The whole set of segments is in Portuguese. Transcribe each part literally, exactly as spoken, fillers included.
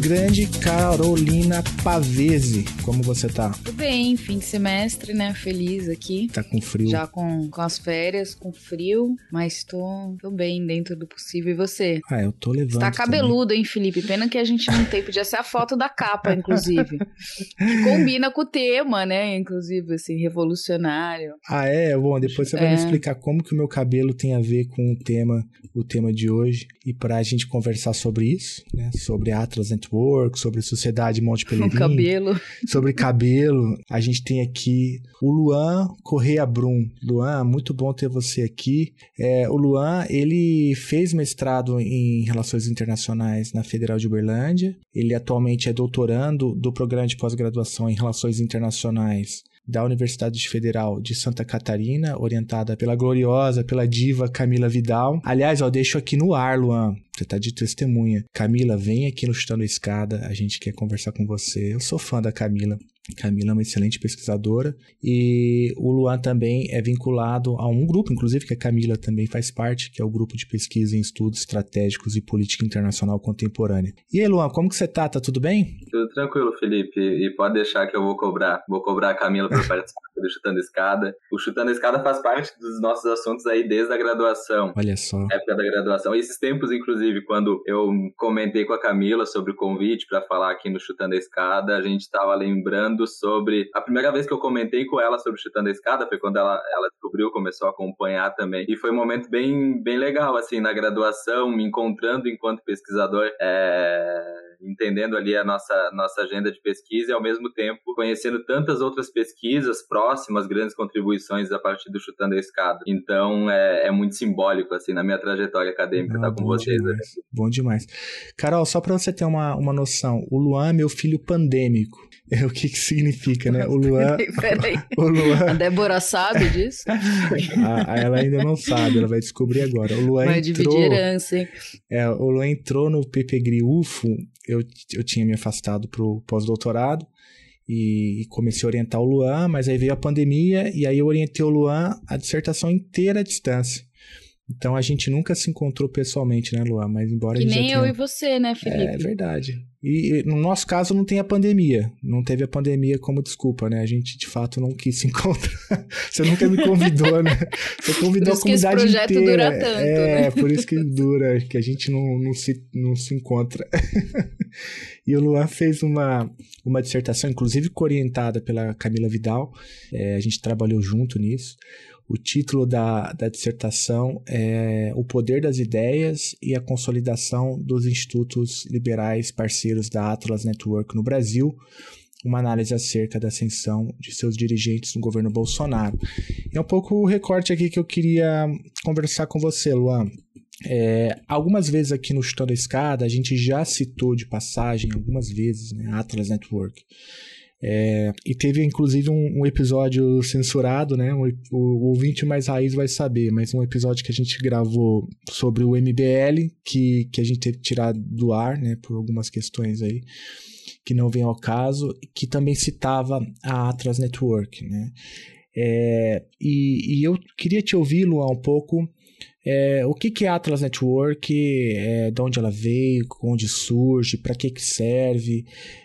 Grande Carolina Pavese, como você tá? Tudo bem, fim de semestre, né? Feliz aqui. Tá com frio? Já com, com as férias, com frio, mas tô, tô bem dentro do possível. E você? Ah, eu tô levando. Você tá cabeludo, também. Hein, Felipe? Pena que a gente não tem. Podia ser a foto da capa, inclusive. Que combina com o tema, né? Inclusive, assim, revolucionário. Ah, é? Bom, depois você vai é. me explicar como que o meu cabelo tem a ver com o tema, o tema de hoje. E pra gente conversar sobre isso, né? Sobre Atlas Network, sobre Sociedade Mont Pèlerin, cabelo. sobre cabelo. A gente tem aqui o Luan Correia Brum. Luan, muito bom ter você aqui. É, o Luan, ele fez mestrado em Relações Internacionais na Federal de Uberlândia. Ele atualmente é doutorando do Programa de Pós-Graduação em Relações Internacionais da Universidade Federal de Santa Catarina, orientada pela gloriosa, pela diva Camila Vidal. Aliás, ó, deixo aqui no ar, Luan, você tá de testemunha. Camila, vem aqui no Chutando a Escada, a gente quer conversar com você. Eu sou fã da Camila. Camila é uma excelente pesquisadora e o Luan também é vinculado a um grupo, inclusive, que a Camila também faz parte, que é o Grupo de Pesquisa em Estudos Estratégicos e Política Internacional Contemporânea. E aí, Luan, como que você tá? Tá tudo bem? Tudo tranquilo, Felipe, e pode deixar que eu vou cobrar. Vou cobrar a Camila para participar do Chutando a Escada. O Chutando a Escada faz parte dos nossos assuntos aí desde a graduação. Olha só. A época da graduação. E esses tempos, inclusive, quando eu comentei com a Camila sobre o convite para falar aqui no Chutando a Escada, a gente estava lembrando sobre... A primeira vez que eu comentei com ela sobre Chutando a Escada foi quando ela, ela descobriu, começou a acompanhar também. E foi um momento bem, bem legal, assim, na graduação, me encontrando enquanto pesquisador, é... entendendo ali a nossa, nossa agenda de pesquisa e, ao mesmo tempo, conhecendo tantas outras pesquisas próximas, grandes contribuições a partir do Chutando a Escada. Então, é, é muito simbólico, assim, na minha trajetória acadêmica estar tá com vocês. Demais, né? Bom demais. Carol, só para você ter uma, uma noção, o Luan é meu filho pandêmico. É o que que significa, né? O Luan... Peraí, o Luan... A Débora sabe disso? ah, ela ainda não sabe, ela vai descobrir agora. O Luan vai entrou... dividir herança, hein? É, o Luan entrou no P P G R I U F O, eu, eu tinha me afastado pro pós-doutorado, e comecei a orientar o Luan, mas aí veio a pandemia, e aí eu orientei o Luan a dissertação inteira à distância. Então, a gente nunca se encontrou pessoalmente, né, Luan? Mas embora que a gente nem tenha... eu e você, né, Felipe? É, é verdade. E no nosso caso não tem a pandemia. Não teve a pandemia como desculpa, né? A gente, de fato, não quis se encontrar. Você nunca me convidou, né? Você convidou a comunidade inteira. Por isso que esse projeto dura tanto, né? É, por isso que dura, que a gente não, não, se, não se encontra. E o Luan fez uma, uma dissertação, inclusive orientada pela Camila Vidal. É, a gente trabalhou junto nisso. O título da, da dissertação é O Poder das Ideias e a Consolidação dos Institutos Liberais Parceiros da Atlas Network no Brasil, uma análise acerca da ascensão de seus dirigentes no governo Bolsonaro. É um pouco o recorte aqui que eu queria conversar com você, Luan. É, algumas vezes aqui no Chutando a Escada, a gente já citou de passagem, algumas vezes, né, Atlas Network. É, e teve inclusive um, um episódio censurado, né? O, o ouvinte mais raiz vai saber, mas um episódio que a gente gravou sobre o M B L, que, que a gente teve que tirar do ar, né? Por algumas questões aí que não vem ao caso, que também citava a Atlas Network, né? É, e, e eu queria te ouvir, Luan, um pouco. É, o que, que é a Atlas Network, é, de onde ela veio, onde surge, para que, que serve,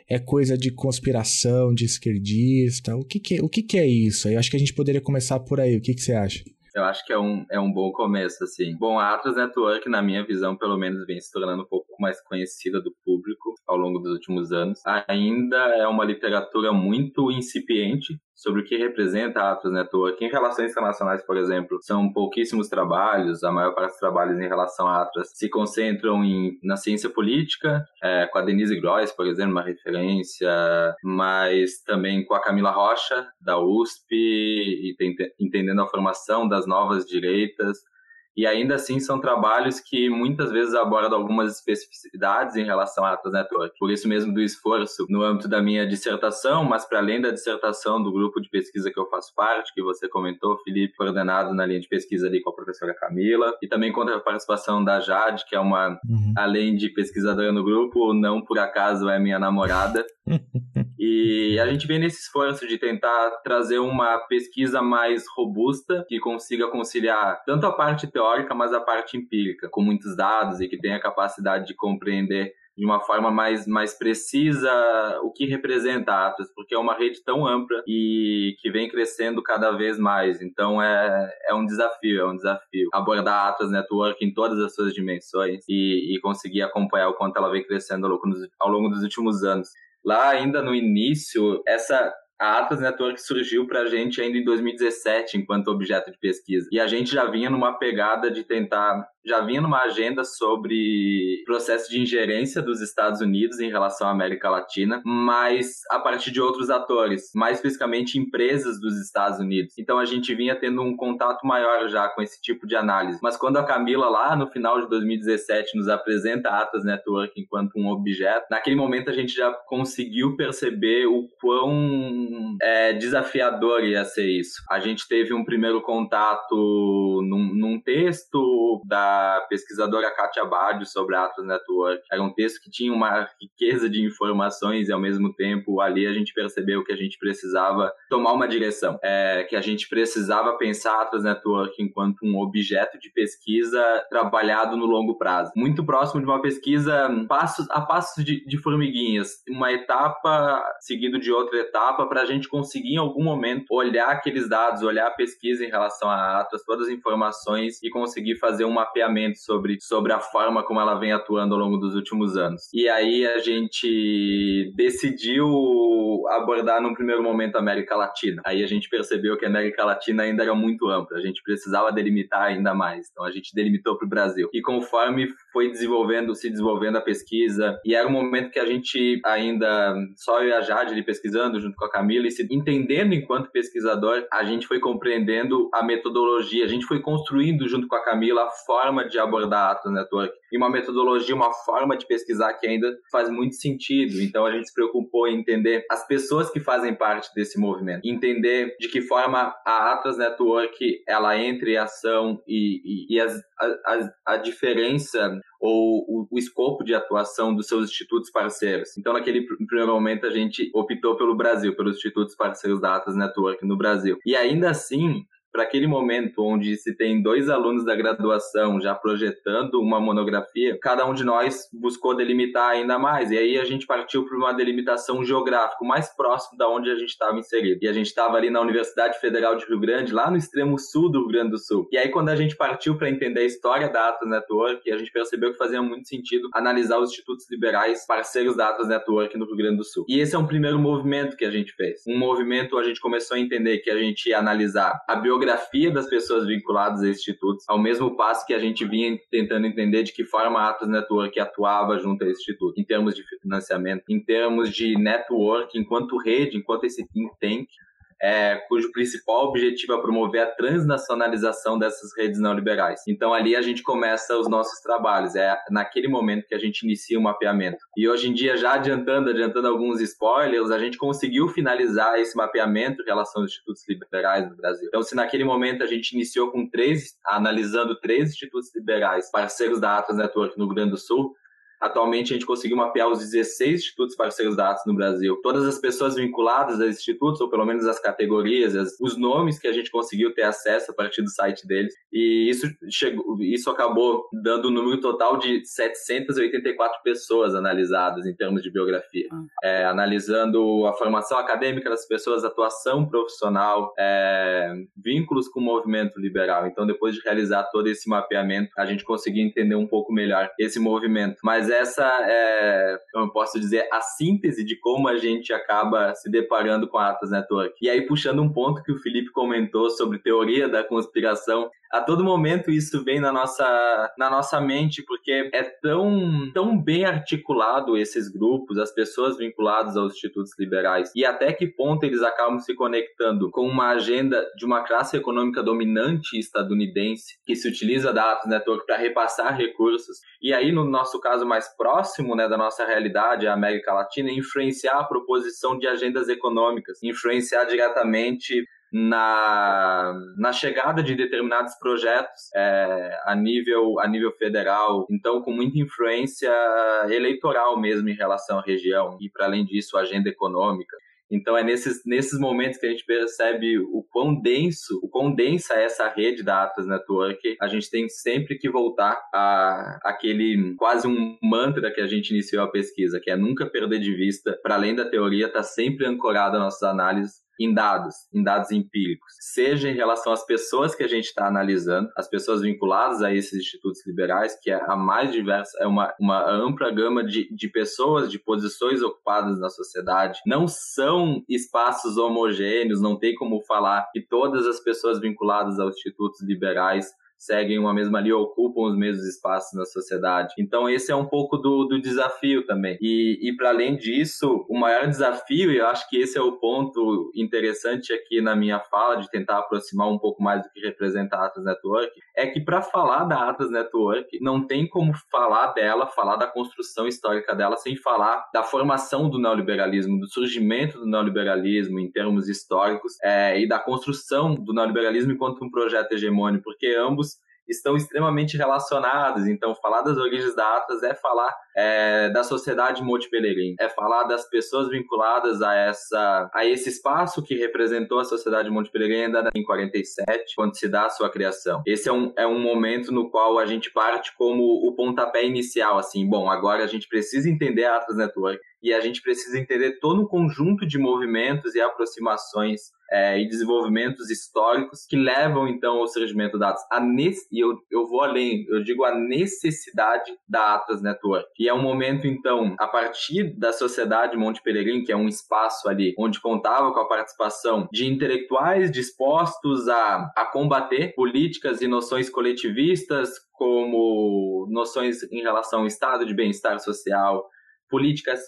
é coisa de conspiração, de esquerdista, o que, que, o que, que é isso? Eu acho que a gente poderia começar por aí, o que, que você acha? Eu acho que é um, é um bom começo, assim. Bom, a Atlas Network, na minha visão, pelo menos, vem se tornando um pouco mais conhecida do público ao longo dos últimos anos. Ainda é uma literatura muito incipiente sobre o que representa a Atlas Network. Em relações internacionais, por exemplo, são pouquíssimos trabalhos. A maior parte dos trabalhos em relação à Atlas se concentram em, na ciência política, é, com a Denise Gros, por exemplo, uma referência, mas também com a Camila Rocha, da U S P, e tem, entendendo a formação das novas direitas. E ainda assim são trabalhos que muitas vezes abordam algumas especificidades em relação à Atlas Network. Por isso mesmo do esforço no âmbito da minha dissertação, mas para além da dissertação do grupo de pesquisa que eu faço parte, que você comentou, Felipe, coordenado na linha de pesquisa ali com a professora Camila, e também contra a participação da Jade, que é uma, uhum. além de pesquisadora no grupo, não por acaso é minha namorada. E a gente vem nesse esforço de tentar trazer uma pesquisa mais robusta que consiga conciliar tanto a parte teórica, mas a parte empírica, com muitos dados e que tenha a capacidade de compreender de uma forma mais, mais precisa o que representa a Atlas, porque é uma rede tão ampla e que vem crescendo cada vez mais. Então é, é um desafio, é um desafio abordar a Atlas Network em todas as suas dimensões e, e conseguir acompanhar o quanto ela vem crescendo ao longo dos, ao longo dos últimos anos. Lá ainda no início, essa... A Atlas Network surgiu para a gente ainda em dois mil e dezessete, enquanto objeto de pesquisa. E a gente já vinha numa pegada de tentar... Já vinha numa agenda sobre processo de ingerência dos Estados Unidos em relação à América Latina, mas a partir de outros atores, mais especificamente empresas dos Estados Unidos. Então a gente vinha tendo um contato maior já com esse tipo de análise. Mas quando a Camila, lá no final de dois mil e dezessete, nos apresenta a Atlas Network enquanto um objeto, naquele momento a gente já conseguiu perceber o quão é, desafiador ia ser isso. A gente teve um primeiro contato num, num texto da a pesquisadora Katia Bardi sobre a Atlas Network. Era um texto que tinha uma riqueza de informações e, ao mesmo tempo, ali a gente percebeu que a gente precisava tomar uma direção, é, que a gente precisava pensar a Atlas Network enquanto um objeto de pesquisa trabalhado no longo prazo. Muito próximo de uma pesquisa passos, a passos de, de formiguinhas, uma etapa seguido de outra etapa, para a gente conseguir, em algum momento, olhar aqueles dados, olhar a pesquisa em relação à Atlas, todas as informações e conseguir fazer uma sobre, sobre a forma como ela vem atuando ao longo dos últimos anos. E aí a gente decidiu abordar num primeiro momento a América Latina. Aí a gente percebeu que a América Latina ainda era muito ampla, a gente precisava delimitar ainda mais. Então a gente delimitou para o Brasil. E conforme foi desenvolvendo, se desenvolvendo a pesquisa, e era um momento que a gente ainda, só eu e a Jade ali pesquisando junto com a Camila e se entendendo enquanto pesquisador, a gente foi compreendendo a metodologia, a gente foi construindo junto com a Camila a forma de abordar a Atlas Network e uma metodologia, uma forma de pesquisar que ainda faz muito sentido. Então a gente se preocupou em entender as pessoas que fazem parte desse movimento, entender de que forma a Atlas Network ela entra em ação e, e, e as, a, a diferença ou o, o escopo de atuação dos seus institutos parceiros. Então, naquele pr- primeiro momento, a gente optou pelo Brasil, pelos institutos parceiros da Atlas Network no Brasil. E ainda assim, para aquele momento onde se tem dois alunos da graduação já projetando uma monografia, cada um de nós buscou delimitar ainda mais. E aí a gente partiu para uma delimitação geográfica, mais próximo da onde a gente estava inserido. E a gente estava ali na Universidade Federal de Rio Grande, lá no extremo sul do Rio Grande do Sul. E aí quando a gente partiu para entender a história da Atlas Network, a gente percebeu que fazia muito sentido analisar os institutos liberais parceiros da Atlas Network no Rio Grande do Sul. E esse é um primeiro movimento que a gente fez. Um movimento onde a gente começou a entender que a gente ia analisar a biografia Biografia das pessoas vinculadas a institutos, ao mesmo passo que a gente vinha tentando entender de que forma a Atlas Network atuava junto a esse instituto, em termos de financiamento, em termos de network, enquanto rede, enquanto esse think tank, É, cujo principal objetivo é promover a transnacionalização dessas redes não liberais. Então ali a gente começa os nossos trabalhos, é naquele momento que a gente inicia o mapeamento. E hoje em dia, já adiantando, adiantando alguns spoilers, a gente conseguiu finalizar esse mapeamento em relação aos institutos liberais no Brasil. Então se naquele momento a gente iniciou com três, analisando três institutos liberais, parceiros da Atlas Network no Rio Grande do Sul, atualmente a gente conseguiu mapear os dezesseis institutos parceiros da Atlas no Brasil. Todas as pessoas vinculadas a institutos, ou pelo menos as categorias, as, os nomes que a gente conseguiu ter acesso a partir do site deles. E isso, chegou, isso acabou dando um número total de setecentas e oitenta e quatro pessoas analisadas em termos de biografia. É, analisando a formação acadêmica das pessoas, atuação profissional, é, vínculos com o movimento liberal. Então, depois de realizar todo esse mapeamento, a gente conseguiu entender um pouco melhor esse movimento. Mas é essa é, como eu posso dizer, a síntese de como a gente acaba se deparando com a Atlas Network. E aí, puxando um ponto que o Felipe comentou sobre teoria da conspiração, a todo momento isso vem na nossa, na nossa mente, porque é tão, tão bem articulado esses grupos, as pessoas vinculadas aos institutos liberais, e até que ponto eles acabam se conectando com uma agenda de uma classe econômica dominante estadunidense, que se utiliza da Atlas Network para repassar recursos, e aí no nosso caso mais próximo, né, da nossa realidade, a América Latina, influenciar a proposição de agendas econômicas, influenciar diretamente Na, na chegada de determinados projetos é, a, nível, a nível federal, então com muita influência eleitoral mesmo em relação à região e, para além disso, a agenda econômica. Então é nesses, nesses momentos que a gente percebe o quão denso, o quão densa é essa rede da Atlas Network. A gente tem sempre que voltar a aquele quase um mantra que a gente iniciou a pesquisa, que é nunca perder de vista, para além da teoria, está sempre ancorada nas nossas análises em dados, em dados empíricos, seja em relação às pessoas que a gente está analisando, as pessoas vinculadas a esses institutos liberais, que é a mais diversa, é uma, uma ampla gama de, de pessoas, de posições ocupadas na sociedade. Não são espaços homogêneos, não tem como falar que todas as pessoas vinculadas aos institutos liberais seguem uma mesma linha, ocupam os mesmos espaços na sociedade. Então esse é um pouco do, do desafio também. E, e para além disso, o maior desafio, e eu acho que esse é o ponto interessante aqui na minha fala, de tentar aproximar um pouco mais do que representa a Atlas Network, é que para falar da Atlas Network, não tem como falar dela, falar da construção histórica dela, sem falar da formação do neoliberalismo, do surgimento do neoliberalismo em termos históricos, é, e da construção do neoliberalismo enquanto um projeto hegemônico, porque ambos estão extremamente relacionados. Então, falar das origens da Atlas é falar é, da Sociedade Mont Pèlerin, é falar das pessoas vinculadas a, essa, a esse espaço que representou a Sociedade Mont Pèlerin ainda em quarenta e sete, quando se dá a sua criação. Esse é um, é um momento no qual a gente parte como o pontapé inicial, assim, bom, agora a gente precisa entender a Atlas Network e a gente precisa entender todo um conjunto de movimentos e aproximações É, e desenvolvimentos históricos que levam, então, ao surgimento da Atlas. A ne- e eu, eu vou além, eu digo a necessidade da Atlas Network. E é um momento, então, a partir da Sociedade Mont Pèlerin, que é um espaço ali onde contava com a participação de intelectuais dispostos a, a combater políticas e noções coletivistas, como noções em relação ao estado de bem-estar social, políticas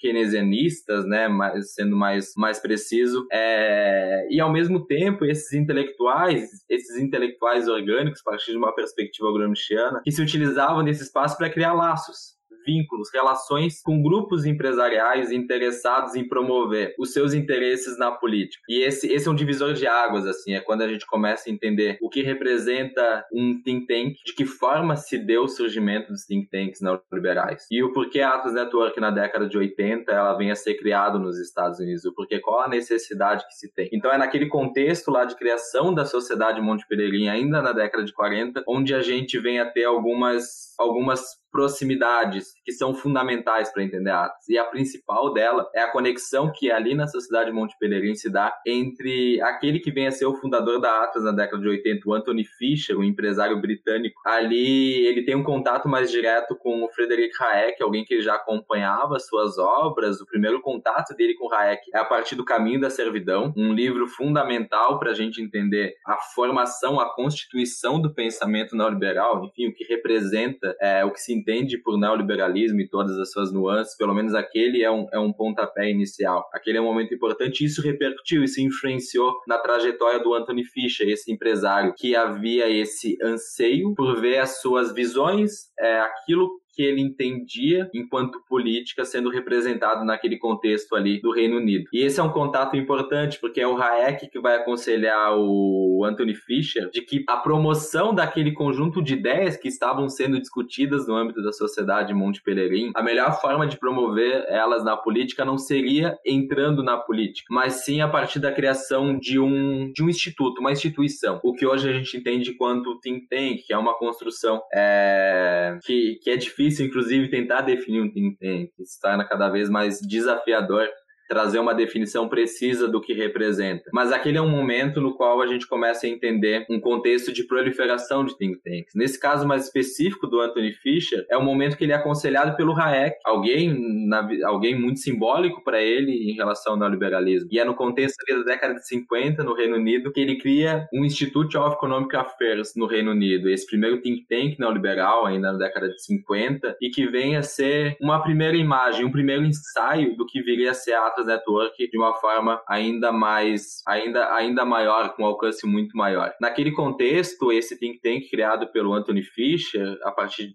keynesianistas, né, mas sendo mais, mais preciso, é, e ao mesmo tempo esses intelectuais, esses intelectuais orgânicos, a partir de uma perspectiva gramsciana, que se utilizavam desse espaço para criar laços, vínculos, relações com grupos empresariais interessados em promover os seus interesses na política. E esse, esse é um divisor de águas, assim, é quando a gente começa a entender o que representa um think tank, de que forma se deu o surgimento dos think tanks neoliberais. E o porquê a Atlas Network, na década de oitenta, ela vem a ser criada nos Estados Unidos, o porquê, qual a necessidade que se tem. Então é naquele contexto lá de criação da Sociedade Mont Pèlerin, ainda na década de quarenta, onde a gente vem a ter algumas, algumas proximidades que são fundamentais para entender a Atlas. E a principal dela é a conexão que ali na Sociedade Mont Pèlerin se dá entre aquele que vem a ser o fundador da Atlas na década de oitenta, o Antony Fisher, um empresário britânico. Ali ele tem um contato mais direto com o Frederick Hayek, alguém que já acompanhava suas obras. O primeiro contato dele com Hayek é a partir do Caminho da Servidão, um livro fundamental para a gente entender a formação, a constituição do pensamento neoliberal, enfim, o que representa, é, o que se entende por neoliberalismo e todas as suas nuances. Pelo menos aquele é um, é um pontapé inicial. Aquele é um momento importante. Isso repercutiu, isso influenciou na trajetória do Antony Fisher, esse empresário, que havia esse anseio por ver as suas visões, é, aquilo que ele entendia enquanto política sendo representado naquele contexto ali do Reino Unido. E esse é um contato importante, porque é o Hayek que vai aconselhar o Antony Fisher de que a promoção daquele conjunto de ideias que estavam sendo discutidas no âmbito da Sociedade Mont Pèlerin, a melhor forma de promover elas na política não seria entrando na política, mas sim a partir da criação de um, de um instituto, uma instituição, o que hoje a gente entende quanto think tank, que é uma construção é, que, que é difícil, inclusive, tentar definir um think tank. Isso torna cada vez mais desafiador trazer uma definição precisa do que representa. Mas aquele é um momento no qual a gente começa a entender um contexto de proliferação de think tanks. Nesse caso mais específico do Antony Fisher, é o momento que ele é aconselhado pelo Hayek, alguém, na, alguém muito simbólico para ele em relação ao neoliberalismo. E é no contexto da década de cinquenta, no Reino Unido, que ele cria um Institute of Economic Affairs no Reino Unido, esse primeiro think tank neoliberal, ainda na década de cinquenta, e que vem a ser uma primeira imagem, um primeiro ensaio do que viria a ser a Atlas Network de uma forma ainda mais, ainda, ainda maior, com um alcance muito maior. Naquele contexto, esse think tank criado pelo Antony Fisher, a partir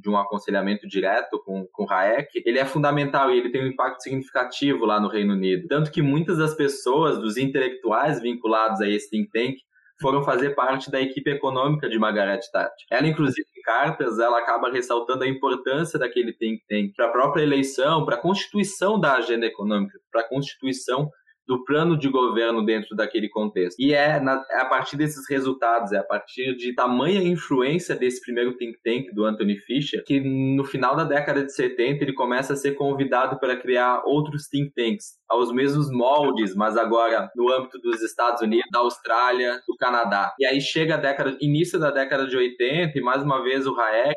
de um aconselhamento direto com, com Hayek, ele é fundamental e ele tem um impacto significativo lá no Reino Unido. Tanto que muitas das pessoas, dos intelectuais vinculados a esse think tank, foram fazer parte da equipe econômica de Margaret Thatcher. Ela, inclusive, em cartas, ela acaba ressaltando a importância daquele think tank para a própria eleição, para a constituição da agenda econômica, para a constituição do plano de governo dentro daquele contexto. E é, na, é a partir desses resultados, é a partir de tamanha influência desse primeiro think tank do Antony Fisher, que no final da década de setenta ele começa a ser convidado para criar outros think tanks, aos mesmos moldes, mas agora no âmbito dos Estados Unidos, da Austrália, do Canadá. E aí chega a década, início da década de oitenta, e mais uma vez o Hayek,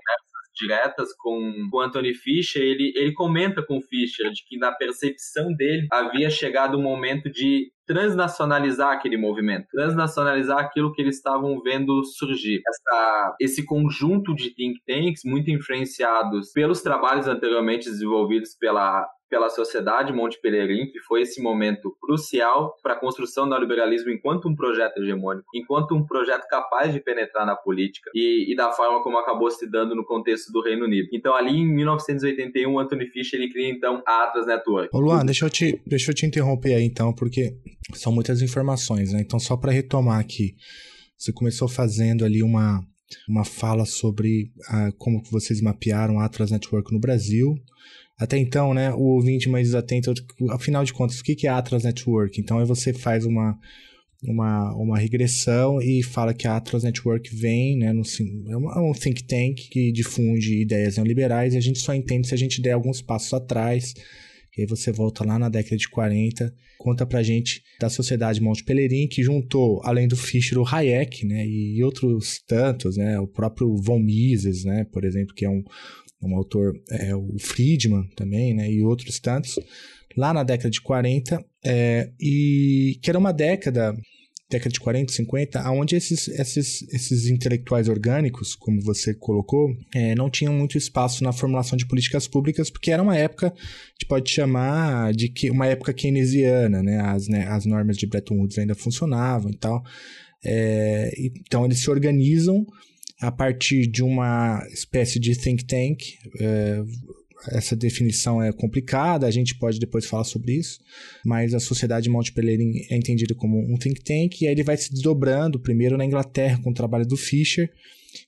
diretas com o Antony Fisher, ele, ele comenta com o Fisher de que na percepção dele havia chegado o momento de transnacionalizar aquele movimento, transnacionalizar aquilo que eles estavam vendo surgir. Essa, esse conjunto de think tanks, muito influenciados pelos trabalhos anteriormente desenvolvidos pela pela Sociedade Mont Pèlerin, que foi esse momento crucial para a construção do liberalismo enquanto um projeto hegemônico, enquanto um projeto capaz de penetrar na política e, e da forma como acabou se dando no contexto do Reino Unido. Então, ali em mil novecentos e oitenta e um, Antony Fisher ele cria, então, a Atlas Network. Ô Luan, deixa eu te, deixa eu te interromper aí, então, porque são muitas informações, né? Então, só para retomar aqui, você começou fazendo ali uma, uma fala sobre a, como vocês mapearam a Atlas Network no Brasil. Até então, né, o ouvinte mais desatento, afinal de contas, o que é a Atlas Network? Então, aí você faz uma, uma, uma regressão e fala que a Atlas Network vem, né, no, é um think tank que difunde ideias neoliberais, e a gente só entende se a gente der alguns passos atrás. E aí você volta lá na década de quarenta, conta pra gente da Sociedade Mont Pèlerin, que juntou, além do Fisher, o Hayek, né, e outros tantos, né, o próprio von Mises, né, por exemplo, que é um um autor, é, o Friedman também, né, e outros tantos, lá na década de quarenta, é, e que era uma década, década de quarenta, cinquenta, onde esses, esses, esses intelectuais orgânicos, como você colocou, é, não tinham muito espaço na formulação de políticas públicas, porque era uma época, a gente pode chamar de que, uma época keynesiana, né, as, né, as normas de Bretton Woods ainda funcionavam e tal, é, então eles se organizam a partir de uma espécie de think tank. É, essa definição é complicada, a gente pode depois falar sobre isso, mas a Sociedade Mont Pèlerin é entendida como um think tank, e aí ele vai se desdobrando, primeiro na Inglaterra com o trabalho do Fisher,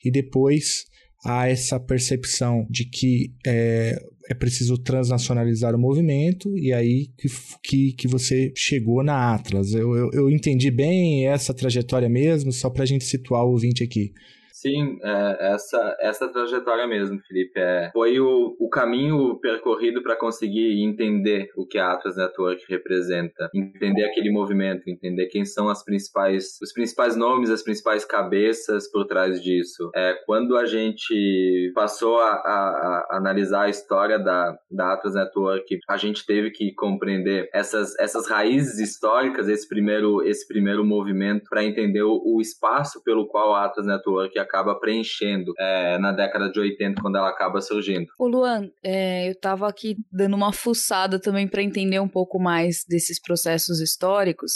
e depois há essa percepção de que é, é preciso transnacionalizar o movimento, e aí que, que, que você chegou na Atlas. Eu, eu, eu entendi bem essa trajetória mesmo, só para a gente situar o ouvinte aqui. Sim, é, essa, essa trajetória mesmo, Felipe. É, foi o, o caminho percorrido para conseguir entender o que a Atlas Network representa, entender aquele movimento, entender quem são as principais, os principais nomes, as principais cabeças por trás disso. É, quando a gente passou a, a, a analisar a história da, da Atlas Network, a gente teve que compreender essas, essas raízes históricas, esse primeiro, esse primeiro movimento, para entender o, o espaço pelo qual a Atlas Network acaba preenchendo é, na década de oitenta, quando ela acaba surgindo. Ô Luan, é, eu estava aqui dando uma fuçada também para entender um pouco mais desses processos históricos,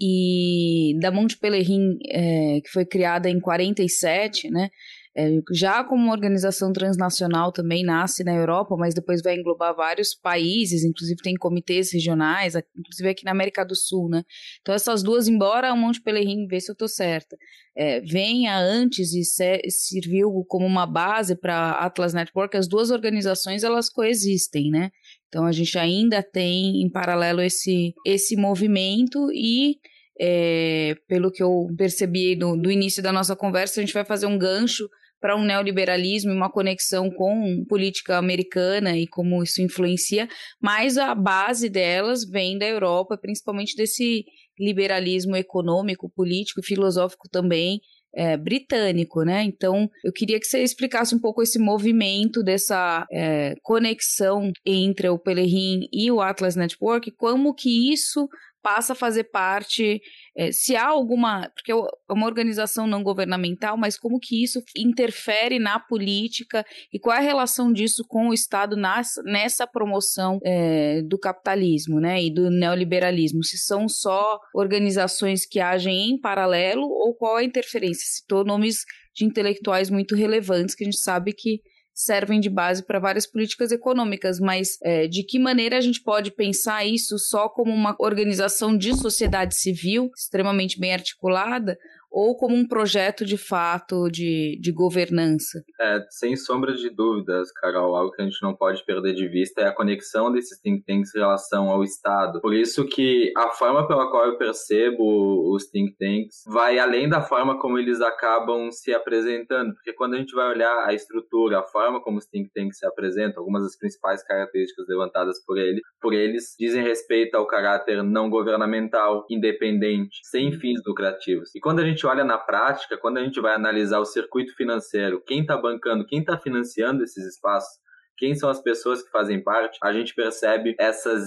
e da Mont Pèlerin, é, que foi criada em quarenta e sete, né, é, já como uma organização transnacional também nasce na Europa, mas depois vai englobar vários países, inclusive tem comitês regionais, inclusive aqui na América do Sul, né? Então essas duas, embora a Mont Pèlerin, vê se eu tô certa, É, venha antes e se, serviu como uma base para a Atlas Network, as duas organizações elas coexistem, né? Então a gente ainda tem em paralelo esse, esse movimento e, é, pelo que eu percebi do, do início da nossa conversa, a gente vai fazer um gancho para um neoliberalismo e uma conexão com política americana e como isso influencia, mas a base delas vem da Europa, principalmente desse liberalismo econômico, político e filosófico também, É, britânico, né? Então eu queria que você explicasse um pouco esse movimento dessa é, conexão entre o Pèlerin e o Atlas Network, como que isso passa a fazer parte, é, se há alguma, porque é uma organização não governamental, mas como que isso interfere na política e qual é a relação disso com o Estado nas, nessa promoção é, do capitalismo, né, e do neoliberalismo, se são só organizações que agem em paralelo ou qual é a interferência, citou nomes de intelectuais muito relevantes que a gente sabe que servem de base para várias políticas econômicas, mas é, de que maneira a gente pode pensar isso só como uma organização de sociedade civil extremamente bem articulada ou como um projeto de fato de, de governança? É, sem sombra de dúvidas, Carol, algo que a gente não pode perder de vista é a conexão desses think tanks em relação ao Estado. Por isso que a forma pela qual eu percebo os think tanks vai além da forma como eles acabam se apresentando, porque quando a gente vai olhar a estrutura, a forma como os think tanks se apresentam, algumas das principais características levantadas por, ele, por eles dizem respeito ao caráter não governamental, independente, sem fins lucrativos. E quando a gente A gente olha na prática, quando a gente vai analisar o circuito financeiro, quem está bancando, quem está financiando esses espaços, quem são as pessoas que fazem parte, a gente percebe essas,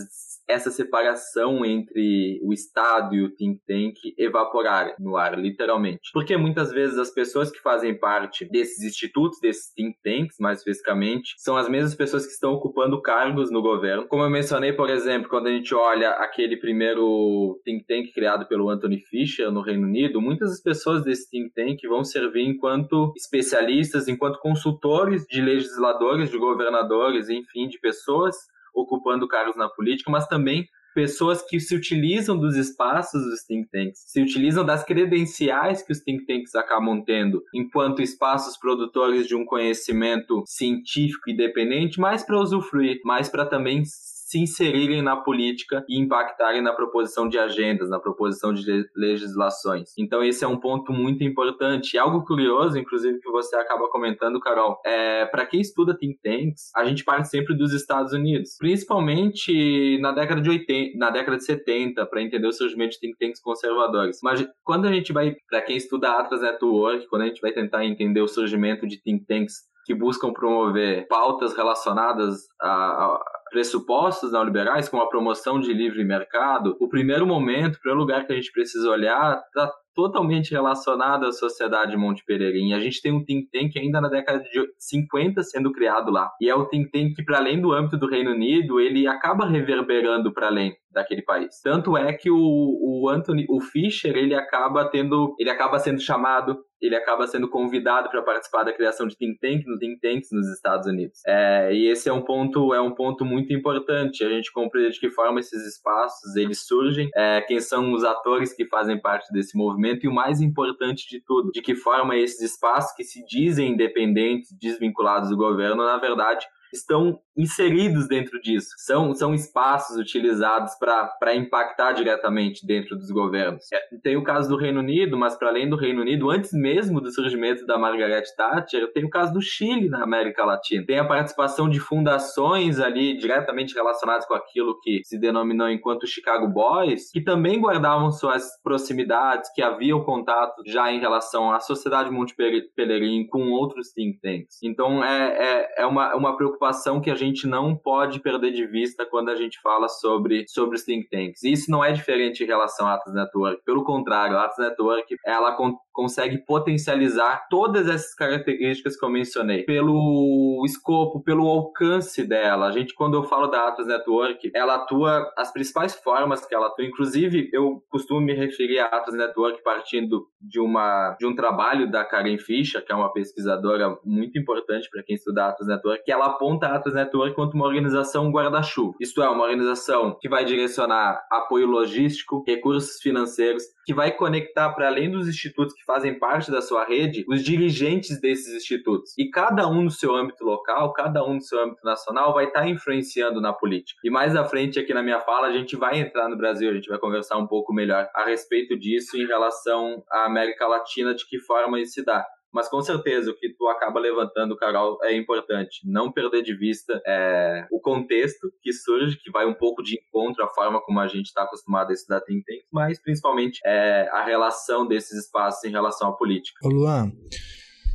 essa separação entre o Estado e o think tank evaporar no ar, literalmente. Porque muitas vezes as pessoas que fazem parte desses institutos, desses think tanks, mais fisicamente, são as mesmas pessoas que estão ocupando cargos no governo. Como eu mencionei, por exemplo, quando a gente olha aquele primeiro think tank criado pelo Antony Fisher no Reino Unido, muitas das pessoas desse think tank vão servir enquanto especialistas, enquanto consultores de legisladores, de governadores, enfim, de pessoas ocupando cargos na política, mas também pessoas que se utilizam dos espaços dos think tanks, se utilizam das credenciais que os think tanks acabam tendo, enquanto espaços produtores de um conhecimento científico independente, mais para usufruir, mais para também se inserirem na política e impactarem na proposição de agendas, na proposição de legislações. Então esse é um ponto muito importante. E algo curioso, inclusive, que você acaba comentando, Carol, é, para quem estuda think tanks, a gente parte sempre dos Estados Unidos, principalmente na década de oitenta, na década de setenta, para entender o surgimento de think tanks conservadores. Mas quando a gente vai, para quem estuda Atlas Network, quando a gente vai tentar entender o surgimento de think tanks que buscam promover pautas relacionadas a, a pressupostos neoliberais, como a promoção de livre mercado, o primeiro momento, o primeiro lugar que a gente precisa olhar está totalmente relacionado à Sociedade Mont Pèlerin. A gente tem um think tank ainda na década de cinquenta sendo criado lá. E é um think tank que, para além do âmbito do Reino Unido, ele acaba reverberando para além daquele país. Tanto é que o, o Antony, o Fisher, ele acaba tendo, ele acaba sendo chamado, ele acaba sendo convidado para participar da criação de think tank no think tanks nos Estados Unidos. É, e esse é um ponto, é um ponto muito importante. A gente compreende de que forma esses espaços eles surgem, é, quem são os atores que fazem parte desse movimento e o mais importante de tudo, de que forma esses espaços que se dizem independentes, desvinculados do governo, na verdade estão inseridos dentro disso. São, são espaços utilizados para impactar diretamente dentro dos governos. É, tem o caso do Reino Unido, mas para além do Reino Unido, antes mesmo do surgimento da Margaret Thatcher, tem o caso do Chile na América Latina. Tem a participação de fundações ali diretamente relacionadas com aquilo que se denominou enquanto Chicago Boys, que também guardavam suas proximidades, que haviam contato já em relação à Sociedade Mont Pèlerin com outros think tanks. Então é, é, é uma, uma preocupação que a gente não pode perder de vista quando a gente fala sobre, sobre os think tanks. E isso não é diferente em relação à Atlas Network. Pelo contrário, a Atlas Network ela con- consegue potencializar todas essas características que eu mencionei. Pelo escopo, pelo alcance dela. A gente, quando eu falo da Atlas Network, ela atua, as principais formas que ela atua, inclusive eu costumo me referir à Atlas Network partindo de, uma, de um trabalho da Karen Fisher, que é uma pesquisadora muito importante para quem estuda a Atlas Network, que ela aponta a Atlas Network quanto uma organização guarda-chuva. Isto é, uma organização que vai direcionar apoio logístico, recursos financeiros, que vai conectar para além dos institutos que fazem parte da sua rede, os dirigentes desses institutos. E cada um no seu âmbito local, cada um no seu âmbito nacional vai estar influenciando na política. E mais à frente aqui na minha fala, a gente vai entrar no Brasil, a gente vai conversar um pouco melhor a respeito disso em relação à América Latina, de que forma isso se dá. Mas com certeza o que tu acaba levantando, Carol, é importante. Não perder de vista é, o contexto que surge, que vai um pouco de encontro à forma como a gente está acostumado a estudar think tanks, mas principalmente é, a relação desses espaços em relação à política. Ô Luan,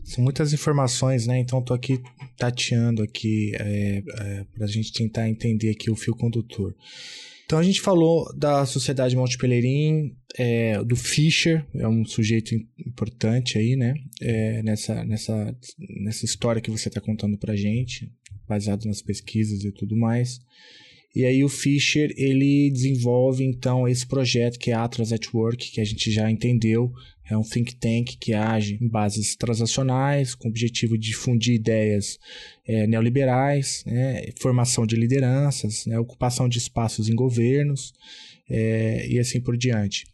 são muitas informações, né? Então estou aqui tateando aqui é, é, para a gente tentar entender aqui o fio condutor. Então a gente falou da Sociedade Mont Pèlerin, é, do Fisher, é um sujeito importante aí, né? É, nessa, nessa, nessa história que você está contando pra gente, baseado nas pesquisas e tudo mais. E aí o Fisher, ele desenvolve então esse projeto que é Atlas Network, que a gente já entendeu, é um think tank que age em bases transacionais, com o objetivo de difundir ideias é, neoliberais, né, formação de lideranças, né, ocupação de espaços em governos é, e assim por diante.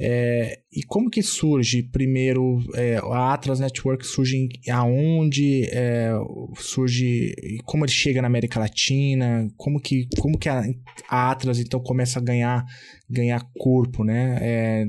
É, e como que surge primeiro, é, a Atlas Network surge aonde, é, surge, como ele chega na América Latina, como que, como que a, a Atlas então começa a ganhar, ganhar corpo, né, é,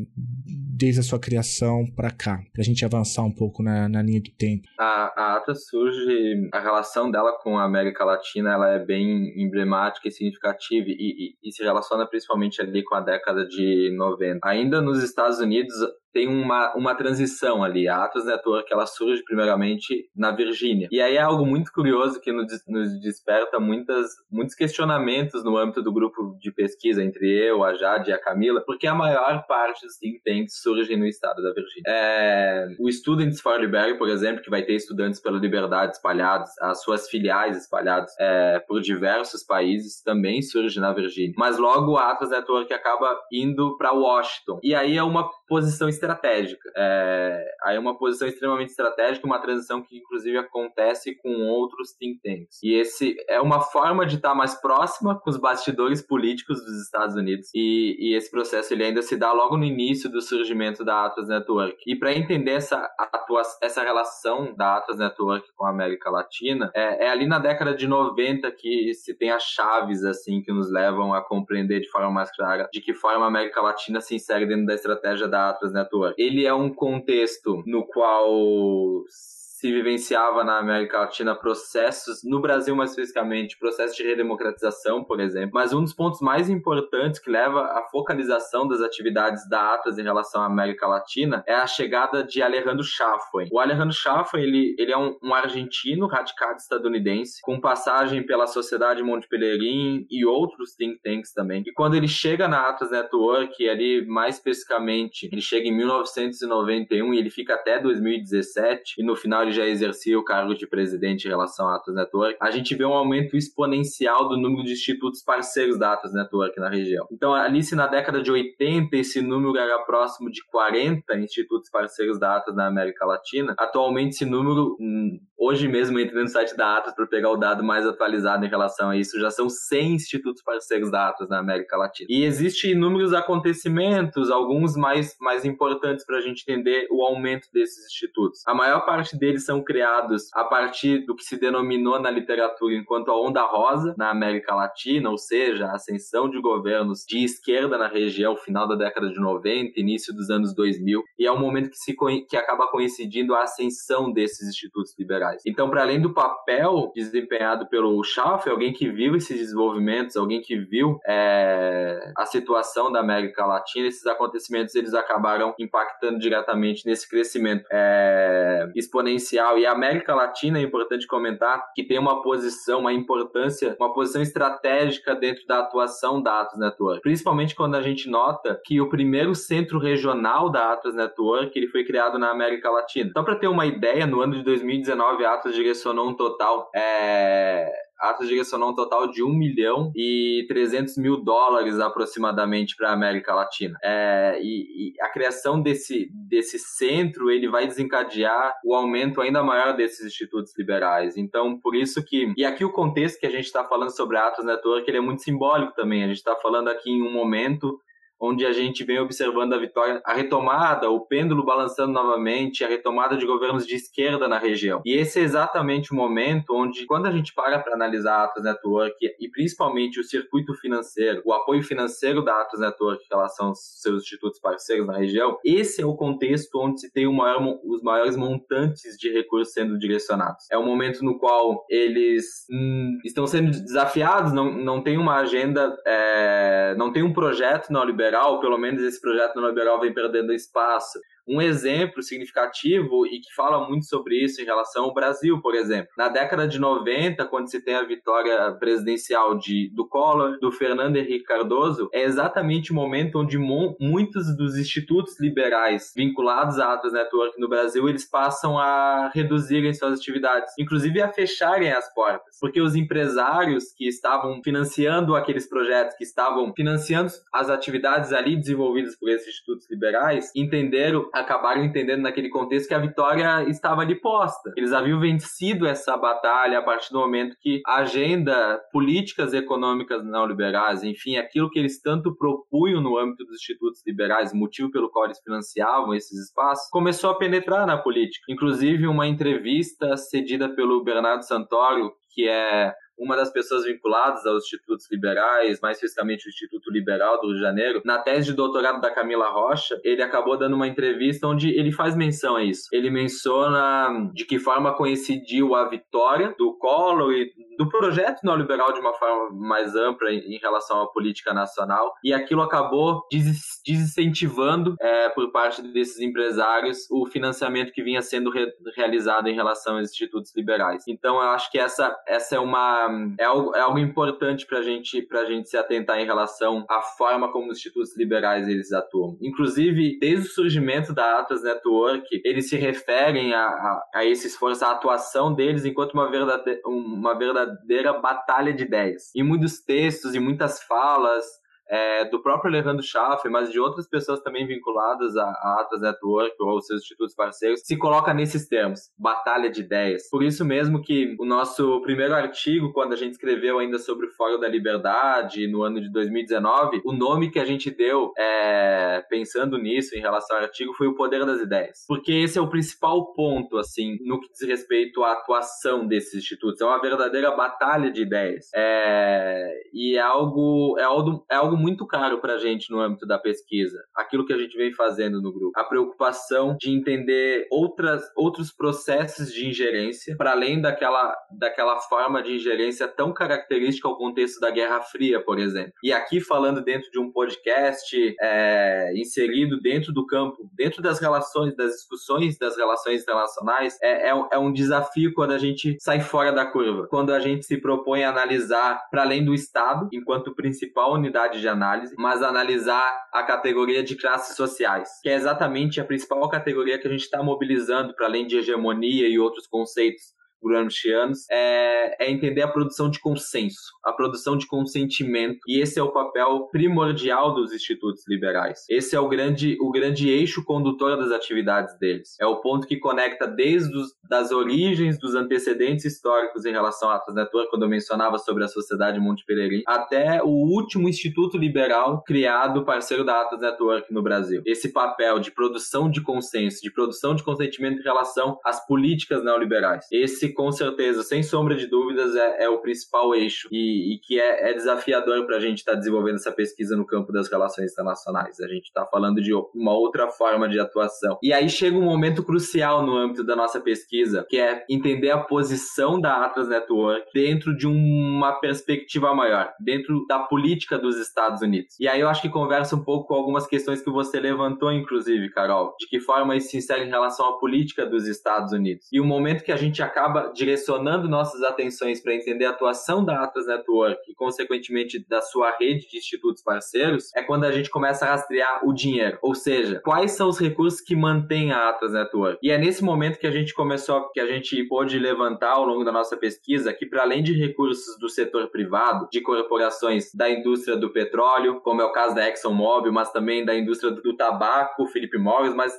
desde a sua criação para cá, para a gente avançar um pouco na, na linha do tempo. A, a Atlas surge, a relação dela com a América Latina, ela é bem emblemática e significativa e, e, e se relaciona principalmente ali com a década de noventa. Ainda nos Estados Unidos tem uma, uma transição ali. A Atlas Network, ela surge primeiramente na Virgínia. E aí é algo muito curioso que nos, nos desperta muitas, muitos questionamentos no âmbito do grupo de pesquisa entre eu, a Jade e a Camila, porque a maior parte dos think tanks surgem no estado da Virgínia. É, o Students for Liberty, por exemplo, que vai ter estudantes pela liberdade espalhados, as suas filiais espalhadas é, por diversos países, também surge na Virgínia. Mas logo a Atlas Network acaba indo para Washington. E aí é uma posição estratégica. É, aí é uma posição extremamente estratégica, uma transição que inclusive acontece com outros think tanks. E esse é uma forma de estar mais próxima com os bastidores políticos dos Estados Unidos. E, e esse processo ele ainda se dá logo no início do surgimento da Atlas Network. E para entender essa, atua, essa relação da Atlas Network com a América Latina, é, é ali na década de noventa que se tem as chaves assim, que nos levam a compreender de forma mais clara de que forma a América Latina se insere dentro da estratégia da Atlas Network. Ele é um contexto no qual se vivenciava na América Latina processos, no Brasil mais especificamente, processos de redemocratização, por exemplo. Mas um dos pontos mais importantes que leva à focalização das atividades da Atlas em relação à América Latina é a chegada de Alejandro Schaffer. O Alejandro Schaffer, ele, ele é um, um argentino radicado estadunidense, com passagem pela Sociedade Mont Pèlerin e outros think tanks também. E quando ele chega na Atlas Network, ali mais especificamente, ele chega em mil novecentos e noventa e um e ele fica até dois mil e dezessete, e no final ele já exercia o cargo de presidente em relação à Atlas Network, a gente vê um aumento exponencial do número de institutos parceiros da Atlas Network na região. Então, ali se na década de oitenta esse número era próximo de quarenta institutos parceiros da Atlas na América Latina, atualmente esse número, hoje mesmo entrei no site da Atlas para pegar o dado mais atualizado em relação a isso, já são cem institutos parceiros da Atlas na América Latina. E existem inúmeros acontecimentos, alguns mais, mais importantes para a gente entender o aumento desses institutos. A maior parte deles são criados a partir do que se denominou na literatura enquanto a Onda Rosa na América Latina, ou seja, a ascensão de governos de esquerda na região, final da década de noventa, início dos anos dois mil, e é um momento que, se, que acaba coincidindo a ascensão desses institutos liberais. Então, para além do papel desempenhado pelo Schaffer, alguém que viu esses desenvolvimentos, alguém que viu é, a situação da América Latina, esses acontecimentos eles acabaram impactando diretamente nesse crescimento é, exponencial. E a América Latina, é importante comentar, que tem uma posição, uma importância, uma posição estratégica dentro da atuação da Atlas Network. Principalmente quando a gente nota que o primeiro centro regional da Atlas Network, ele foi criado na América Latina. Só para ter uma ideia, no ano de dois mil e dezenove, a Atlas direcionou um total... É... A Atlas direcionou um total de um milhão e trezentos mil dólares aproximadamente para a América Latina. É, e, e a criação desse, desse centro, ele vai desencadear o aumento ainda maior desses institutos liberais. Então, por isso que... E aqui o contexto que a gente está falando sobre a Atlas Network, ele é muito simbólico também. A gente está falando aqui em um momento onde a gente vem observando a vitória, a retomada, o pêndulo balançando novamente, a retomada de governos de esquerda na região. E esse é exatamente o momento onde, quando a gente para para analisar a Atlas Network e principalmente o circuito financeiro, o apoio financeiro da Atlas Network em relação aos seus institutos parceiros na região, esse é o contexto onde se tem o maior, os maiores montantes de recursos sendo direcionados. É um momento no qual eles hum, estão sendo desafiados, não, não tem uma agenda, é, não tem um projeto neoliberal, pelo menos esse projeto neoliberal vem perdendo espaço. Um exemplo significativo e que fala muito sobre isso em relação ao Brasil, por exemplo. Na década de noventa, quando se tem a vitória presidencial de, do Collor, do Fernando Henrique Cardoso, é exatamente o momento onde mon, muitos dos institutos liberais vinculados à Atlas Network no Brasil, eles passam a reduzirem suas atividades, inclusive a fecharem as portas, porque os empresários que estavam financiando aqueles projetos, que estavam financiando as atividades ali desenvolvidas por esses institutos liberais, entenderam acabaram entendendo naquele contexto que a vitória estava ali posta. Eles haviam vencido essa batalha a partir do momento que a agenda, políticas econômicas neoliberais, enfim, aquilo que eles tanto propunham no âmbito dos institutos liberais, motivo pelo qual eles financiavam esses espaços, começou a penetrar na política. Inclusive, uma entrevista cedida pelo Bernardo Santoro, que é uma das pessoas vinculadas aos institutos liberais, mais especificamente o Instituto Liberal do Rio de Janeiro, na tese de doutorado da Camila Rocha, ele acabou dando uma entrevista onde ele faz menção a isso. Ele menciona de que forma coincidiu a vitória do Collor e do projeto neoliberal de uma forma mais ampla em relação à política nacional, e aquilo acabou desincentivando é, por parte desses empresários o financiamento que vinha sendo re- realizado em relação aos institutos liberais. Então, eu acho que essa, essa é uma É algo, é algo importante para gente, pra gente se atentar em relação à forma como os institutos liberais eles atuam. Inclusive, desde o surgimento da Atlas Network, eles se referem a, a, a esse esforço, à atuação deles enquanto uma verdadeira, uma verdadeira batalha de ideias. E muitos textos e muitas falas É, do próprio Alejandro Schaffer, mas de outras pessoas também vinculadas à, à Atlas Network ou aos seus institutos parceiros, se coloca nesses termos, batalha de ideias. Por isso mesmo que o nosso primeiro artigo, quando a gente escreveu ainda sobre o Fórum da Liberdade, no ano de dois mil e dezenove, o nome que a gente deu, é, pensando nisso, em relação ao artigo, foi o poder das ideias. Porque esse é o principal ponto, assim, no que diz respeito à atuação desses institutos. É uma verdadeira batalha de ideias. É, e é algo, é algo, é algo muito caro para a gente no âmbito da pesquisa, aquilo que a gente vem fazendo no grupo, a preocupação de entender outras, outros processos de ingerência, para além daquela, daquela forma de ingerência tão característica ao contexto da Guerra Fria, por exemplo. E aqui falando dentro de um podcast é, inserido dentro do campo, dentro das relações, das discussões das relações internacionais, é, é, é um desafio quando a gente sai fora da curva, quando a gente se propõe a analisar para além do Estado, enquanto principal unidade de de análise, mas analisar a categoria de classes sociais, que é exatamente a principal categoria que a gente está mobilizando, para além de hegemonia e outros conceitos gramscianos, é, é entender a produção de consenso, a produção de consentimento, e esse é o papel primordial dos institutos liberais. Esse é o grande, o grande eixo condutor das atividades deles. É o ponto que conecta desde os, das origens, dos antecedentes históricos em relação à Atlas Network, quando eu mencionava sobre a Sociedade Mont Pèlerin, até o último instituto liberal criado parceiro da Atlas Network no Brasil. Esse papel de produção de consenso, de produção de consentimento em relação às políticas neoliberais. Esse com certeza, sem sombra de dúvidas, é, é o principal eixo e, e que é, é desafiador para a gente estar tá desenvolvendo essa pesquisa no campo das relações internacionais. A gente está falando de uma outra forma de atuação. E aí chega um momento crucial no âmbito da nossa pesquisa, que é entender a posição da Atlas Network dentro de uma perspectiva maior, dentro da política dos Estados Unidos. E aí eu acho que conversa um pouco com algumas questões que você levantou, inclusive, Carol, de que forma isso se insere em relação à política dos Estados Unidos. E o momento que a gente acaba direcionando nossas atenções para entender a atuação da Atlas Network e, consequentemente, da sua rede de institutos parceiros, é quando a gente começa a rastrear o dinheiro. Ou seja, quais são os recursos que mantêm a Atlas Network? E é nesse momento que a gente começou, que a gente pôde levantar ao longo da nossa pesquisa, que para além de recursos do setor privado, de corporações da indústria do petróleo, como é o caso da ExxonMobil, mas também da indústria do tabaco, Philip Morris, mas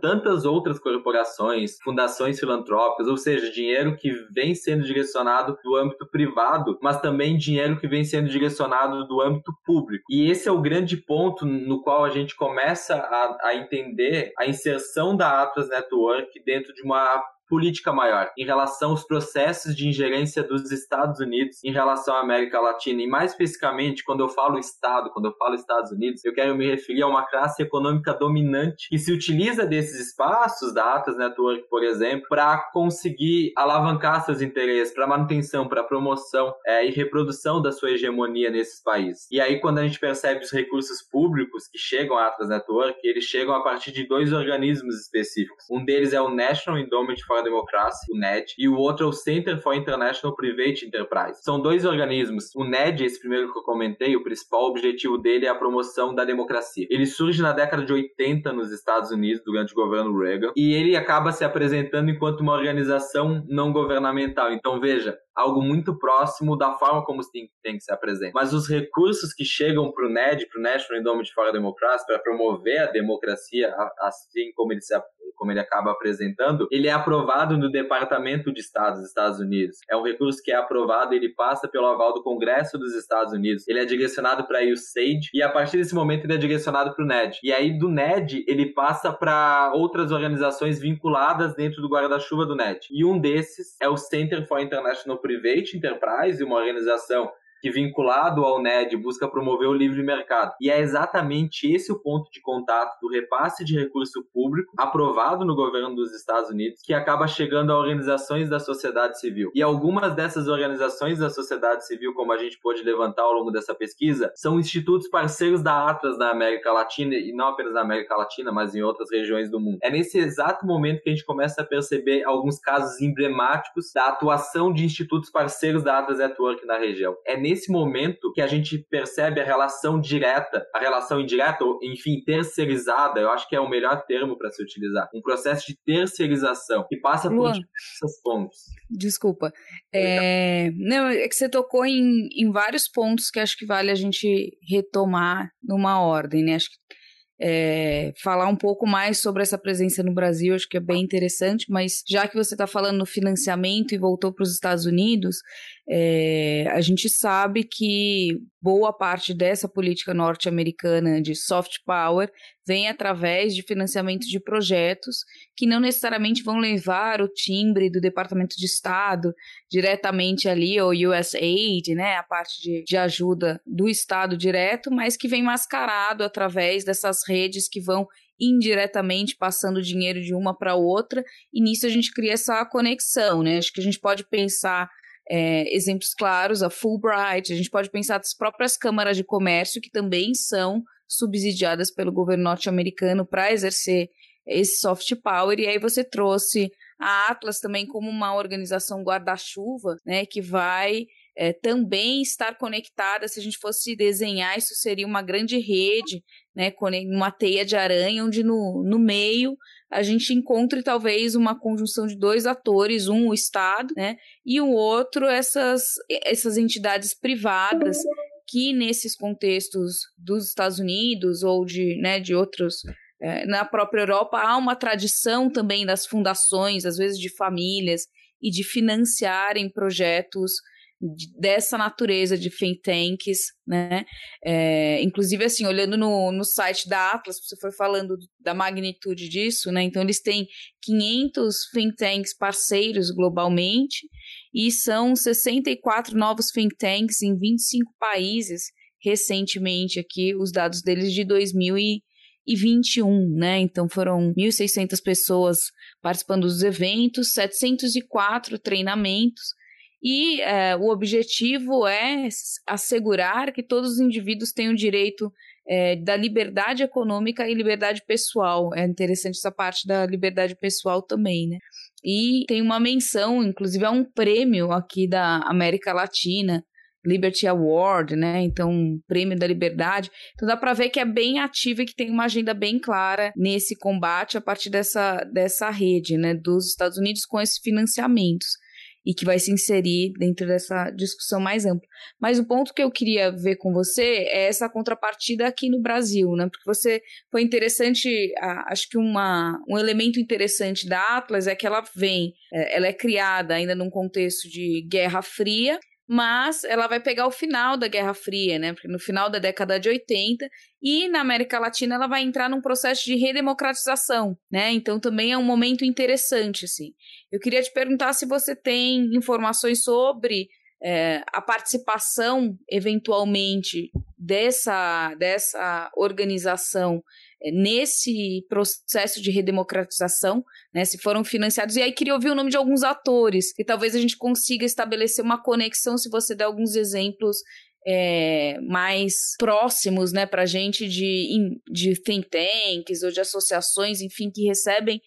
tantas outras corporações, fundações filantrópicas, ou seja, dinheiro que vem sendo direcionado do âmbito privado, mas também dinheiro que vem sendo direcionado do âmbito público. E esse é o grande ponto no qual a gente começa a, a entender a inserção da Atlas Network dentro de uma política maior, em relação aos processos de ingerência dos Estados Unidos em relação à América Latina, e mais especificamente, quando eu falo Estado, quando eu falo Estados Unidos, eu quero me referir a uma classe econômica dominante que se utiliza desses espaços, da Atlas Network, por exemplo, para conseguir alavancar seus interesses, para manutenção, para promoção é, e reprodução da sua hegemonia nesses países. E aí, quando a gente percebe os recursos públicos que chegam à Atlas Network, eles chegam a partir de dois organismos específicos. Um deles é o National Endowment for Democracy, o N E D, e o outro é o Center for International Private Enterprise. São dois organismos. O N E D, esse primeiro que eu comentei, o principal objetivo dele é a promoção da democracia. Ele surge na década de oitenta nos Estados Unidos, durante o governo Reagan, e ele acaba se apresentando enquanto uma organização não governamental. Então, veja, algo muito próximo da forma como os think tanks se apresentam. Mas os recursos que chegam para o N E D, para o National Endowment for Democracy, para promover a democracia, assim como ele se como ele acaba apresentando, ele é aprovado no Departamento de Estado dos Estados Unidos. É um recurso que é aprovado, ele passa pelo aval do Congresso dos Estados Unidos, ele é direcionado para a U S A I D, e a partir desse momento ele é direcionado para o N E D. E aí do N E D ele passa para outras organizações vinculadas dentro do guarda-chuva do N E D. E um desses é o Center for International Private Enterprise, uma organização que, vinculado ao N E D, busca promover o livre mercado. E é exatamente esse o ponto de contato do repasse de recurso público aprovado no governo dos Estados Unidos, que acaba chegando a organizações da sociedade civil. E algumas dessas organizações da sociedade civil, como a gente pôde levantar ao longo dessa pesquisa, são institutos parceiros da Atlas na América Latina, e não apenas na América Latina, mas em outras regiões do mundo. É nesse exato momento que a gente começa a perceber alguns casos emblemáticos da atuação de institutos parceiros da Atlas Network na região. É nesse momento que a gente percebe a relação direta, a relação indireta, ou enfim, terceirizada, eu acho que é o melhor termo para se utilizar, um processo de terceirização, que passa por diversos pontos. Desculpa. É... Não, é que você tocou em, em vários pontos que acho que vale a gente retomar numa ordem, né? Acho que É, falar um pouco mais sobre essa presença no Brasil, acho que é bem interessante, mas já que você está falando no financiamento e voltou para os Estados Unidos, é, a gente sabe que boa parte dessa política norte-americana de soft power vem através de financiamento de projetos que não necessariamente vão levar o timbre do Departamento de Estado diretamente ali, ou U S A I D, né, a parte de, de ajuda do Estado direto, mas que vem mascarado através dessas redes que vão indiretamente passando dinheiro de uma para outra, e nisso a gente cria essa conexão, né? Acho que a gente pode pensar É, exemplos claros, a Fulbright, a gente pode pensar das próprias câmaras de comércio que também são subsidiadas pelo governo norte-americano para exercer esse soft power, e aí você trouxe a Atlas também como uma organização guarda-chuva, né, que vai é, também estar conectada, se a gente fosse desenhar, isso seria uma grande rede, né, uma teia de aranha, onde no, no meio a gente encontre talvez uma conjunção de dois atores, um o Estado, né, e o outro essas, essas entidades privadas que nesses contextos dos Estados Unidos ou de, né, de outros, é, na própria Europa, há uma tradição também das fundações, às vezes de famílias, e de financiarem projetos dessa natureza de think tanks, né? É, inclusive, assim, olhando no, no site da Atlas, você foi falando da magnitude disso, né? Então, eles têm quinhentos think tanks parceiros globalmente, e são sessenta e quatro novos think tanks em vinte e cinco países recentemente, aqui, os dados deles de dois mil e vinte e um, né? Então, foram mil e seiscentas pessoas participando dos eventos, setecentos e quatro treinamentos. E é, o objetivo é assegurar que todos os indivíduos tenham o direito é, da liberdade econômica e liberdade pessoal. É interessante essa parte da liberdade pessoal também, né? E tem uma menção, inclusive, a um prêmio aqui da América Latina, Liberty Award, né? Então, um prêmio da liberdade. Então, dá para ver que é bem ativa e que tem uma agenda bem clara nesse combate a partir dessa, dessa rede, né, dos Estados Unidos com esses financiamentos. e que vai se inserir dentro dessa discussão mais ampla. Mas o ponto que eu queria ver com você é essa contrapartida aqui no Brasil, né? Porque você foi interessante, acho que uma, um elemento interessante da Atlas é que ela vem, ela é criada ainda num contexto de Guerra Fria, mas ela vai pegar o final da Guerra Fria, né? Porque no final da década de oitenta, e na América Latina ela vai entrar num processo de redemocratização, né? Então também é um momento interessante, assim. Eu queria te perguntar se você tem informações sobre é, a participação, eventualmente, dessa, dessa organização é, nesse processo de redemocratização, né, se foram financiados. E aí queria ouvir o nome de alguns atores, que talvez a gente consiga estabelecer uma conexão, se você der alguns exemplos é, mais próximos, né, para a gente de, de think tanks ou de associações, enfim, que recebem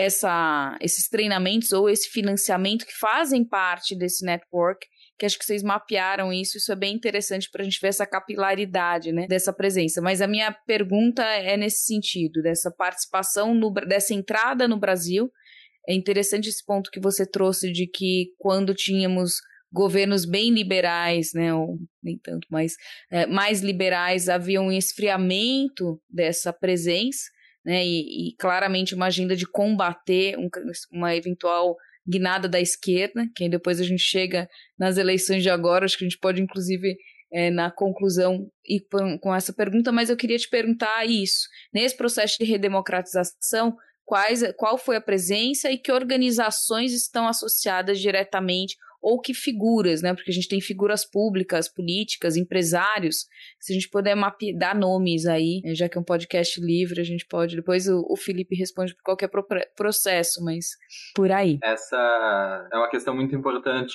Essa, esses treinamentos ou esse financiamento que fazem parte desse network, que acho que vocês mapearam isso, isso é bem interessante para a gente ver essa capilaridade, né, dessa presença. Mas a minha pergunta é nesse sentido, dessa participação, no, dessa entrada no Brasil. É interessante esse ponto que você trouxe de que quando tínhamos governos bem liberais, né, ou nem tanto, mas é, mais liberais, havia um esfriamento dessa presença, né, e, e claramente uma agenda de combater um, uma eventual guinada da esquerda, que aí depois a gente chega nas eleições de agora, acho que a gente pode inclusive é, na conclusão ir com, com essa pergunta, mas eu queria te perguntar isso, nesse processo de redemocratização, quais, qual foi a presença e que organizações estão associadas diretamente, ou que figuras, né, porque a gente tem figuras públicas, políticas, empresários, se a gente puder mapear, dar nomes aí, né, já que é um podcast livre, a gente pode, depois o, o Felipe responde por qualquer pro, processo, mas por aí. Essa é uma questão muito importante,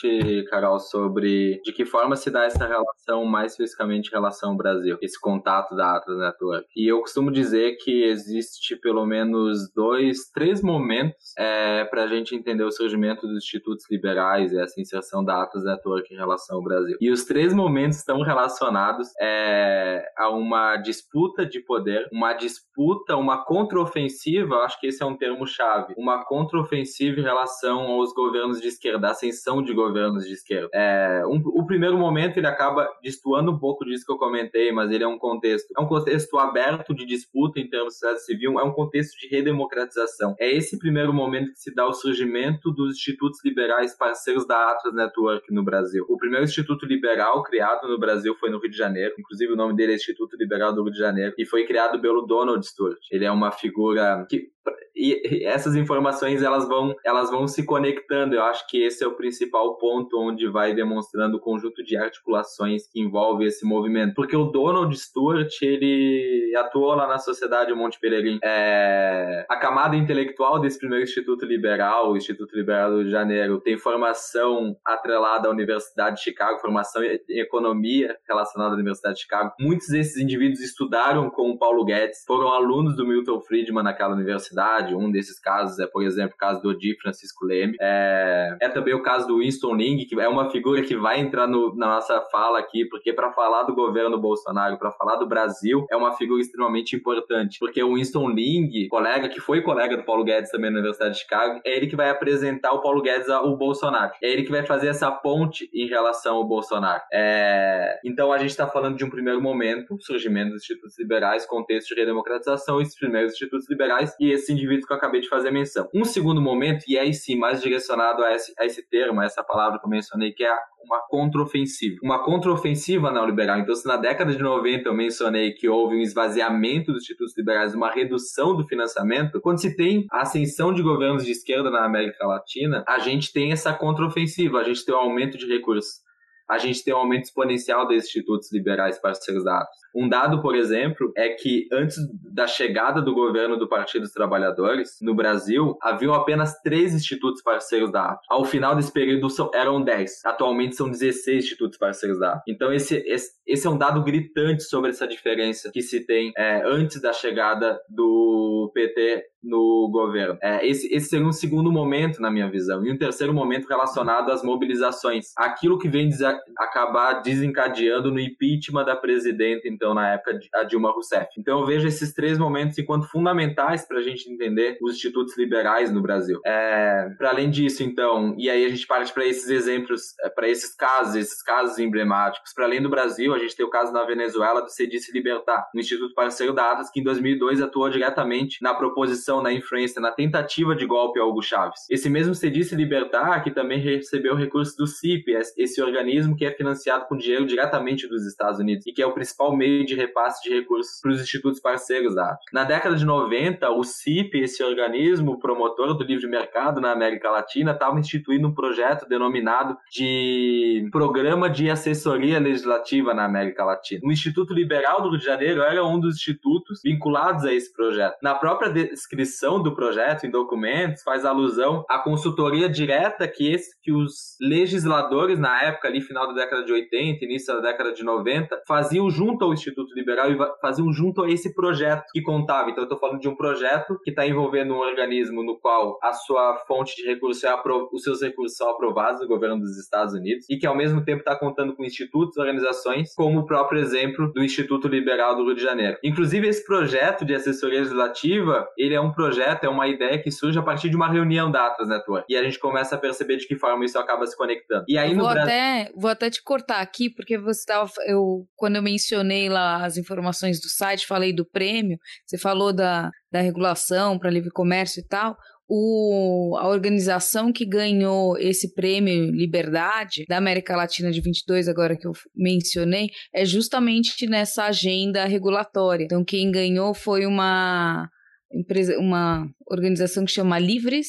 Carol, sobre de que forma se dá essa relação, mais fisicamente em relação ao Brasil, esse contato da Atlas Network. E eu costumo dizer que existe pelo menos dois, três momentos é, para a gente entender o surgimento dos institutos liberais, essa assim, da Atlas Network em relação ao Brasil. E os três momentos estão relacionados é, a uma disputa de poder, uma disputa, uma contraofensiva, acho que esse é um termo-chave, uma contraofensiva em relação aos governos de esquerda, a ascensão de governos de esquerda. É, um, o primeiro momento ele acaba destoando um pouco disso que eu comentei, mas ele é um contexto, é um contexto aberto de disputa em termos de sociedade civil, é um contexto de redemocratização. É esse primeiro momento que se dá o surgimento dos institutos liberais parceiros da Atlas Network no Brasil. O primeiro instituto liberal criado no Brasil foi no Rio de Janeiro, inclusive o nome dele é Instituto Liberal do Rio de Janeiro, e foi criado pelo Donald Stewart. Ele é uma figura que... E essas informações, elas vão, elas vão se conectando. Eu acho que esse é o principal ponto onde vai demonstrando o conjunto de articulações que envolve esse movimento. Porque o Donald Stewart, ele atuou lá na Sociedade Mont Pèlerin. É... A camada intelectual desse primeiro Instituto Liberal, o Instituto Liberal do Rio de Janeiro, tem formação atrelada à Universidade de Chicago, formação em economia relacionada à Universidade de Chicago. Muitos desses indivíduos estudaram com o Paulo Guedes, foram alunos do Milton Friedman naquela universidade. Um desses casos é, por exemplo, o caso do Odi Francisco Leme. É, é também o caso do Winston Ling, que é uma figura que vai entrar no, na nossa fala aqui, porque para falar do governo Bolsonaro, para falar do Brasil, é uma figura extremamente importante. Porque o Winston Ling, colega, que foi colega do Paulo Guedes também na Universidade de Chicago, é ele que vai apresentar o Paulo Guedes ao Bolsonaro. É ele que vai fazer essa ponte em relação ao Bolsonaro. É, então, a gente está falando de um primeiro momento, surgimento dos institutos liberais, contexto de redemocratização, esses primeiros institutos liberais, e esse indivíduo que eu acabei de fazer menção. Um segundo momento, e aí sim, mais direcionado a esse, a esse termo, a essa palavra que eu mencionei, que é a uma contraofensiva. Uma contraofensiva neoliberal. Então, se na década de noventa eu mencionei que houve um esvaziamento dos institutos liberais, uma redução do financiamento, quando se tem a ascensão de governos de esquerda na América Latina, a gente tem essa contraofensiva, a gente tem um aumento de recursos, a gente tem um aumento exponencial dos institutos liberais parceiros da Atlas. Um dado, por exemplo, é que antes da chegada do governo do Partido dos Trabalhadores, no Brasil, haviam apenas três institutos parceiros da Atlas. Ao final desse período eram dez. Atualmente são dezesseis institutos parceiros da Atlas. Então esse, esse, esse é um dado gritante sobre essa diferença que se tem é, antes da chegada do P T no governo. É, esse, esse seria um segundo momento, na minha visão. E um terceiro momento relacionado às mobilizações. Aquilo que vem desa- acabar desencadeando no impeachment da presidenta, então, na época, a Dilma Rousseff. Então, eu vejo esses três momentos enquanto fundamentais para a gente entender os institutos liberais no Brasil. É, para além disso, então, e aí a gente parte para esses exemplos, para esses casos, esses casos emblemáticos. Para além do Brasil, a gente tem o caso na Venezuela do Cedice Libertad, um instituto parceiro da Atlas, que em dois mil e dois atuou diretamente na proposição, na influência, na tentativa de golpe a Hugo Chávez. Esse mesmo Cedice Libertad, que também recebeu recursos do C I P, esse organismo que é financiado com dinheiro diretamente dos Estados Unidos e que é o principal meio de repasse de recursos para os institutos parceiros da Atlas. Na década de noventa, o C I P, esse organismo promotor do livre mercado na América Latina, estava instituindo um projeto denominado de Programa de Assessoria Legislativa na América Latina. O Instituto Liberal do Rio de Janeiro era um dos institutos vinculados a esse projeto. Na própria descrição do projeto em documentos faz alusão à consultoria direta que, esse, que os legisladores na época, ali final da década de oitenta, início da década de noventa, faziam junto ao Instituto Liberal e faziam junto a esse projeto que contava. Então eu estou falando de um projeto que está envolvendo um organismo no qual a sua fonte de recursos, é apro- os seus recursos são aprovados no governo dos Estados Unidos e que ao mesmo tempo está contando com institutos, organizações, como o próprio exemplo do Instituto Liberal do Rio de Janeiro. Inclusive esse projeto de assessoria legislativa, ele é um projeto, é uma ideia que surge a partir de uma reunião da Atlas Network. E a gente começa a perceber de que forma isso acaba se conectando. E aí eu vou, no Brasil... até, vou até te cortar aqui, porque você tava, eu, quando eu mencionei lá as informações do site, falei do prêmio, você falou da, da regulação para livre comércio e tal... O, a organização que ganhou esse prêmio Liberdade da América Latina de vinte e dois, agora que eu mencionei, é justamente nessa agenda regulatória. Então quem ganhou foi uma empresa, uma organização que chama Livres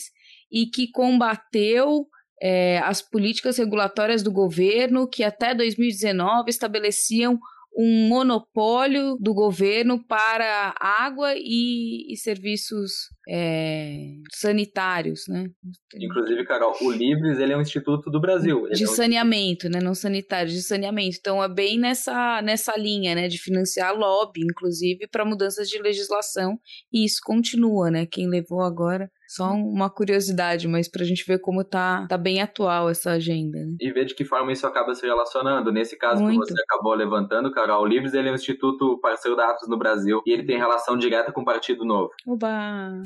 e que combateu é, as políticas regulatórias do governo que até dois mil e dezenove estabeleciam um monopólio do governo para água e, e serviços é, sanitários, né? Inclusive, Carol, o Livres, ele é um instituto do Brasil. De saneamento, é um... né? Não sanitário, de saneamento. Então, é bem nessa, nessa linha, né? De financiar lobby, inclusive, para mudanças de legislação. E isso continua, né? Quem levou agora... Só uma curiosidade, mas pra gente ver como tá, tá bem atual essa agenda. Né? E ver de que forma isso acaba se relacionando. Nesse caso Muito. Que você acabou levantando, Carol, o Livres, ele é um instituto parceiro da Atlas no Brasil e ele tem relação direta com o Partido Novo. Oba!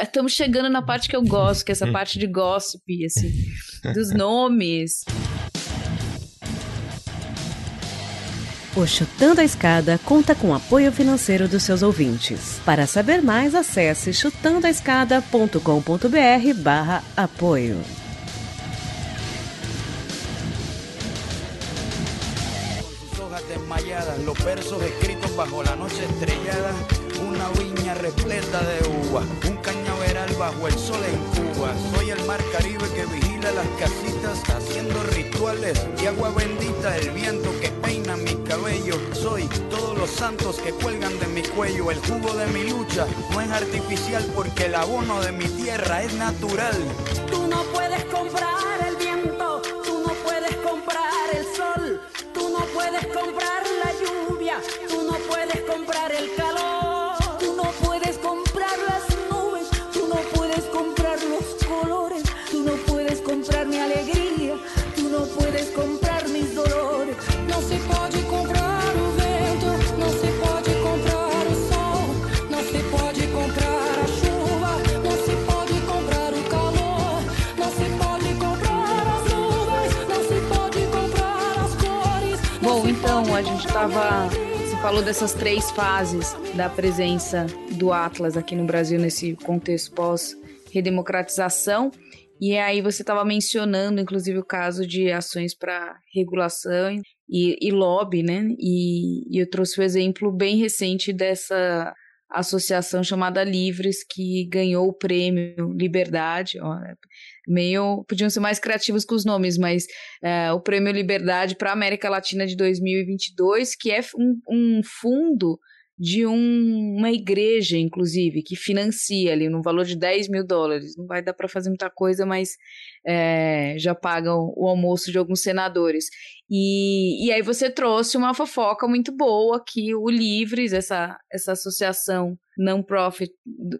Estamos é... chegando na parte que eu gosto, que é essa parte de gossip, assim, dos nomes. O Chutando a Escada conta com apoio financeiro dos seus ouvintes. Para saber mais, acesse chutandoaescada.com.br barra apoio. Soy el mar Caribe que vigila las casitas haciendo rituales y agua bendita, el viento que peina mi cabello. Soy todos los santos que cuelgan de mi cuello. El jugo de mi lucha no es artificial porque el abono de mi tierra es natural. Tú no puedes comprar el viento, tú no puedes comprar el sol, tú no puedes comprar la lluvia, tú no puedes comprar el calor. Então, a gente estava, você falou dessas três fases da presença do Atlas aqui no Brasil nesse contexto pós-redemocratização, e aí você estava mencionando, inclusive, o caso de ações para regulação e, e lobby, né? E, e eu trouxe o um exemplo bem recente dessa associação chamada Livres, que ganhou o prêmio Liberdade, ó, meio, podiam ser mais criativos com os nomes, mas é, o Prêmio Liberdade para a América Latina de dois mil e vinte e dois, que é um, um fundo de um, uma igreja, inclusive, que financia ali no valor de dez mil dólares. Não vai dar para fazer muita coisa, mas é, já pagam o, o almoço de alguns senadores. E, e aí você trouxe uma fofoca muito boa que o Livres, essa, essa associação não-profit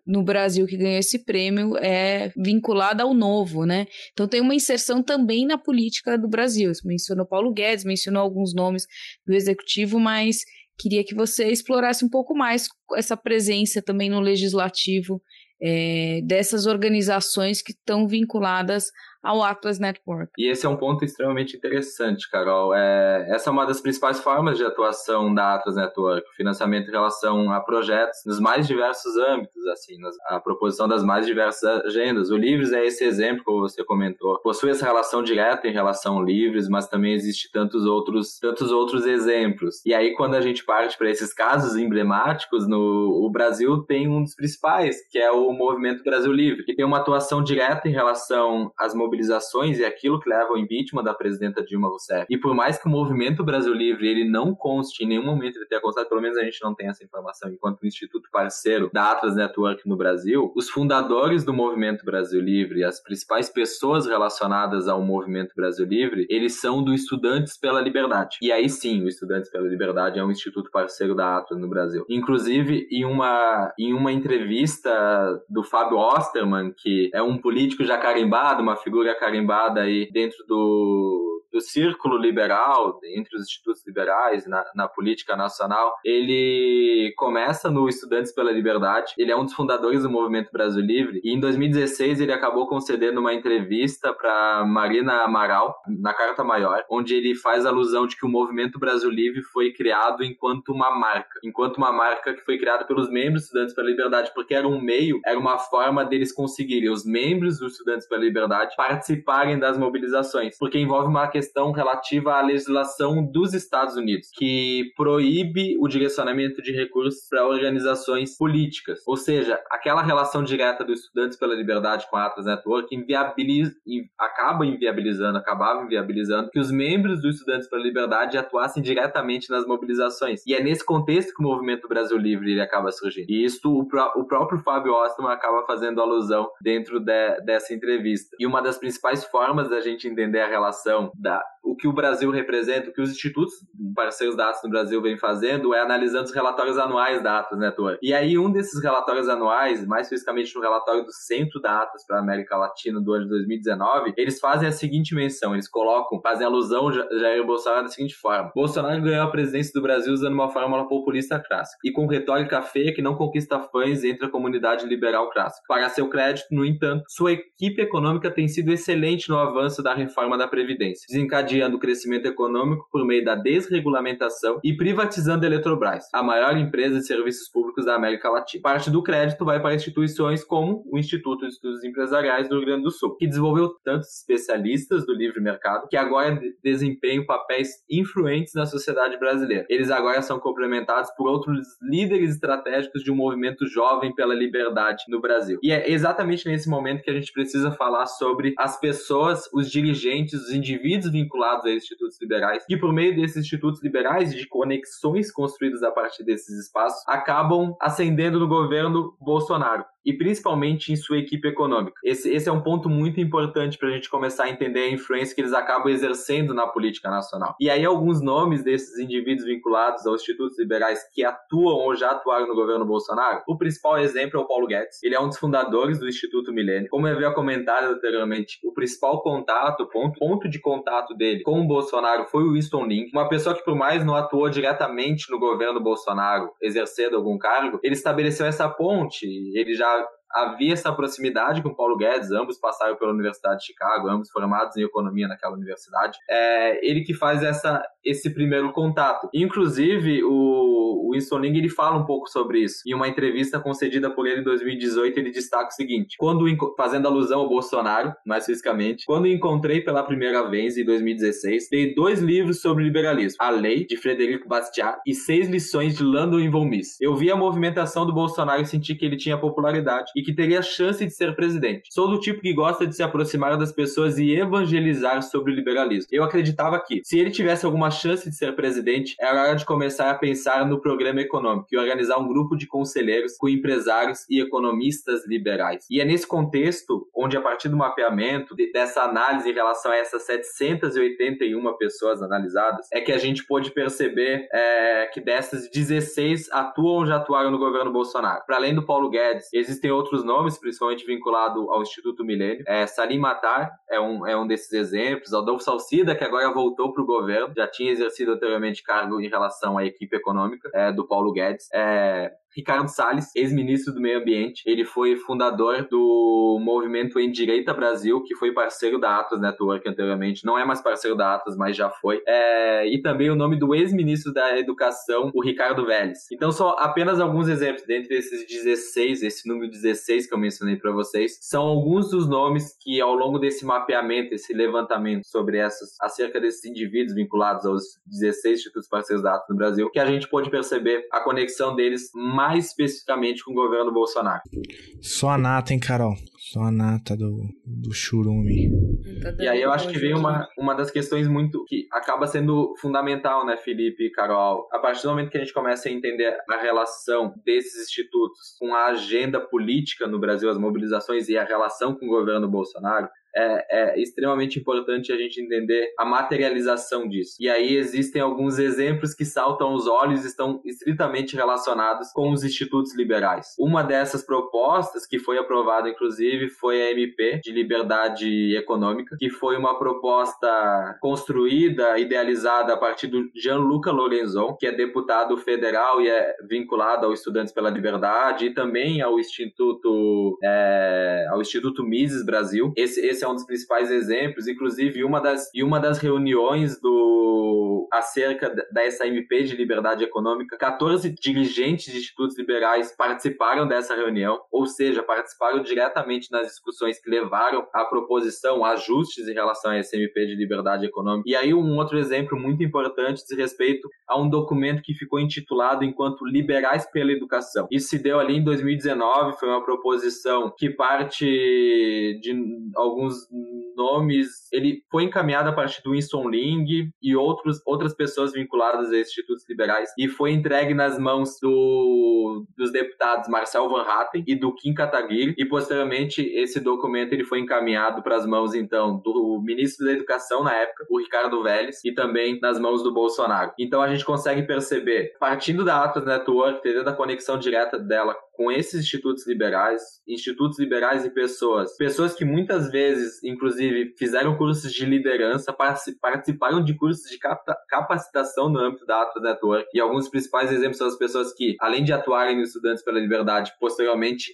no Brasil que ganhou esse prêmio, é vinculada ao Novo, né? Então tem uma inserção também na política do Brasil. Você mencionou Paulo Guedes, mencionou alguns nomes do executivo, mas queria que você explorasse um pouco mais essa presença também no legislativo é, dessas organizações que estão vinculadas ao Atlas Network. E esse é um ponto extremamente interessante, Carol. É, essa é uma das principais formas de atuação da Atlas Network, financiamento em relação a projetos nos mais diversos âmbitos, assim, nas, a proposição das mais diversas agendas. O Livres é esse exemplo que você comentou. Possui essa relação direta em relação ao Livres, mas também existe tantos outros, tantos outros exemplos. E aí, quando a gente parte para esses casos emblemáticos, no, o Brasil tem um dos principais, que é o Movimento Brasil Livre, que tem uma atuação direta em relação às mobilizações mobilizações e aquilo que leva ao impeachment da presidenta Dilma Rousseff. E por mais que o Movimento Brasil Livre, ele não conste em nenhum momento de ter constado, pelo menos a gente não tem essa informação, enquanto o Instituto Parceiro da Atlas Network no Brasil, os fundadores do Movimento Brasil Livre, as principais pessoas relacionadas ao Movimento Brasil Livre, eles são do Estudantes pela Liberdade. E aí sim, o Estudantes pela Liberdade é um instituto parceiro da Atlas no Brasil. Inclusive, em uma, em uma entrevista do Fábio Osterman, que é um político já carimbado, uma figura carimbada aí dentro do, do círculo liberal, entre os institutos liberais, na, na política nacional, ele começa no Estudantes pela Liberdade, ele é um dos fundadores do Movimento Brasil Livre, e em dois mil e dezesseis ele acabou concedendo uma entrevista para Marina Amaral, na Carta Maior, onde ele faz alusão de que o Movimento Brasil Livre foi criado enquanto uma marca, enquanto uma marca que foi criada pelos membros do Estudantes pela Liberdade, porque era um meio, era uma forma deles conseguirem, os membros do Estudantes pela Liberdade, participarem das mobilizações, porque envolve uma questão relativa à legislação dos Estados Unidos, que proíbe o direcionamento de recursos para organizações políticas. Ou seja, aquela relação direta dos Estudantes pela Liberdade com a Atlas Network inviabiliza, acaba inviabilizando, acabava inviabilizando que os membros dos Estudantes pela Liberdade atuassem diretamente nas mobilizações. E é nesse contexto que o Movimento Brasil Livre ele acaba surgindo. E isso o, pró- o próprio Fábio Osterman acaba fazendo alusão dentro de, dessa entrevista. E uma das principais formas da gente entender a relação da o que o Brasil representa, o que os institutos parceiros da Atlas no Brasil vem fazendo é analisando os relatórios anuais da Atlas Network. E aí um desses relatórios anuais, mais especificamente no relatório do Centro da Atlas para a América Latina do ano de dois mil e dezenove, eles fazem a seguinte menção, eles colocam, fazem alusão a Jair Bolsonaro da seguinte forma: Bolsonaro ganhou a presidência do Brasil usando uma fórmula populista clássica e com retórica feia que não conquista fãs entre a comunidade liberal clássica. Para seu crédito, no entanto, sua equipe econômica tem sido excelente no avanço da reforma da Previdência, desencadeando o crescimento econômico por meio da desregulamentação e privatizando a Eletrobras, a maior empresa de serviços públicos da América Latina. Parte do crédito vai para instituições como o Instituto de Estudos Empresariais do Rio Grande do Sul, que desenvolveu tantos especialistas do livre mercado que agora desempenham papéis influentes na sociedade brasileira. Eles agora são complementados por outros líderes estratégicos de um movimento jovem pela liberdade no Brasil. E é exatamente nesse momento que a gente precisa falar sobre as pessoas, os dirigentes, os indivíduos vinculados a institutos liberais, que por meio desses institutos liberais, de conexões construídas a partir desses espaços, acabam ascendendo no governo Bolsonaro, e principalmente em sua equipe econômica. Esse, esse é um ponto muito importante para a gente começar a entender a influência que eles acabam exercendo na política nacional. E aí alguns nomes desses indivíduos vinculados aos institutos liberais que atuam ou já atuaram no governo Bolsonaro, o principal exemplo é o Paulo Guedes. Ele é um dos fundadores do Instituto Millenium. Como eu havia comentado anteriormente, o principal contato, ponto, ponto de contato dele com o Bolsonaro foi o Winston Ling, uma pessoa que por mais não atuou diretamente no governo Bolsonaro, exercendo algum cargo, ele estabeleceu essa ponte, ele já havia essa proximidade com Paulo Guedes, ambos passaram pela Universidade de Chicago, ambos formados em economia naquela universidade, é ele que faz essa, esse primeiro contato. Inclusive, o, o Winston Ling, ele fala um pouco sobre isso. Em uma entrevista concedida por ele em dois mil e dezoito, ele destaca o seguinte, quando, fazendo alusão ao Bolsonaro, mais fisicamente, quando o encontrei pela primeira vez, em dois mil e dezesseis, dei dois livros sobre liberalismo, A Lei, de Frederick Bastiat, e Seis Lições de Landon Von Mies. Eu vi a movimentação do Bolsonaro e senti que ele tinha popularidade e que teria chance de ser presidente. Sou do tipo que gosta de se aproximar das pessoas e evangelizar sobre o liberalismo. Eu acreditava que, se ele tivesse alguma chance de ser presidente, era hora de começar a pensar no programa econômico e organizar um grupo de conselheiros com empresários e economistas liberais. E é nesse contexto onde, a partir do mapeamento, de, dessa análise em relação a essas setecentas e oitenta e uma pessoas analisadas, é que a gente pôde perceber é, que dessas dezesseis atuam ou já atuaram no governo Bolsonaro. Para além do Paulo Guedes, existem outros nomes, principalmente vinculados ao Instituto Millenium. É, Salim Matar é um, é um desses exemplos. Adolfo Salcida, que agora voltou para o governo, já tinha exercido anteriormente cargo em relação à equipe econômica é, do Paulo Guedes. É... Ricardo Salles, ex-ministro do Meio Ambiente, ele foi fundador do movimento Em Direita Brasil, que foi parceiro da Atlas Network anteriormente, não é mais parceiro da Atlas, mas já foi, é, e também o nome do ex-ministro da Educação, o Ricardo Vélez. Então, só apenas alguns exemplos, dentre esses dezesseis, esse número dezesseis que eu mencionei para vocês, são alguns dos nomes que, ao longo desse mapeamento, esse levantamento sobre essas, acerca desses indivíduos vinculados aos dezesseis institutos parceiros da Atlas no Brasil, que a gente pôde perceber a conexão deles mais mais especificamente com o governo Bolsonaro. Só a nata, hein, Carol? Só a nata do, do churume. E aí eu acho que vem uma, uma das questões muito que acaba sendo fundamental, né, Felipe e Carol? A partir do momento que a gente começa a entender a relação desses institutos com a agenda política no Brasil, as mobilizações e a relação com o governo Bolsonaro, É, é extremamente importante a gente entender a materialização disso. E aí existem alguns exemplos que saltam aos olhos e estão estritamente relacionados com os institutos liberais. Uma dessas propostas, que foi aprovada inclusive, foi a M P de Liberdade Econômica, que foi uma proposta construída, idealizada a partir do Gianluca Lorenzon, que é deputado federal e é vinculado ao Estudantes pela Liberdade e também ao Instituto, é, ao Instituto Mises Brasil. Esse, esse é um dos principais exemplos, inclusive uma das, e uma das reuniões do, acerca dessa M P de Liberdade Econômica, catorze dirigentes de institutos liberais participaram dessa reunião, ou seja, participaram diretamente nas discussões que levaram à proposição, ajustes em relação a essa M P de Liberdade Econômica. E aí um outro exemplo muito importante diz respeito a um documento que ficou intitulado enquanto Liberais pela Educação. Isso se deu ali em dois mil e dezenove, foi uma proposição que parte de alguns nomes, ele foi encaminhado a partir do Winston Ling e outros, outras pessoas vinculadas a institutos liberais, e foi entregue nas mãos do, dos deputados Marcel Van Hatten e do Kim Kataguiri, e posteriormente esse documento ele foi encaminhado para as mãos então do ministro da Educação na época, o Ricardo Vélez, e também nas mãos do Bolsonaro. Então a gente consegue perceber, partindo da Atlas Network, entendendo a conexão direta dela com esses institutos liberais, institutos liberais e pessoas, pessoas que muitas vezes, inclusive, fizeram cursos de liderança, participaram de cursos de capacitação no âmbito da Atlas Network, e alguns dos principais exemplos são as pessoas que, além de atuarem no Estudantes pela Liberdade, posteriormente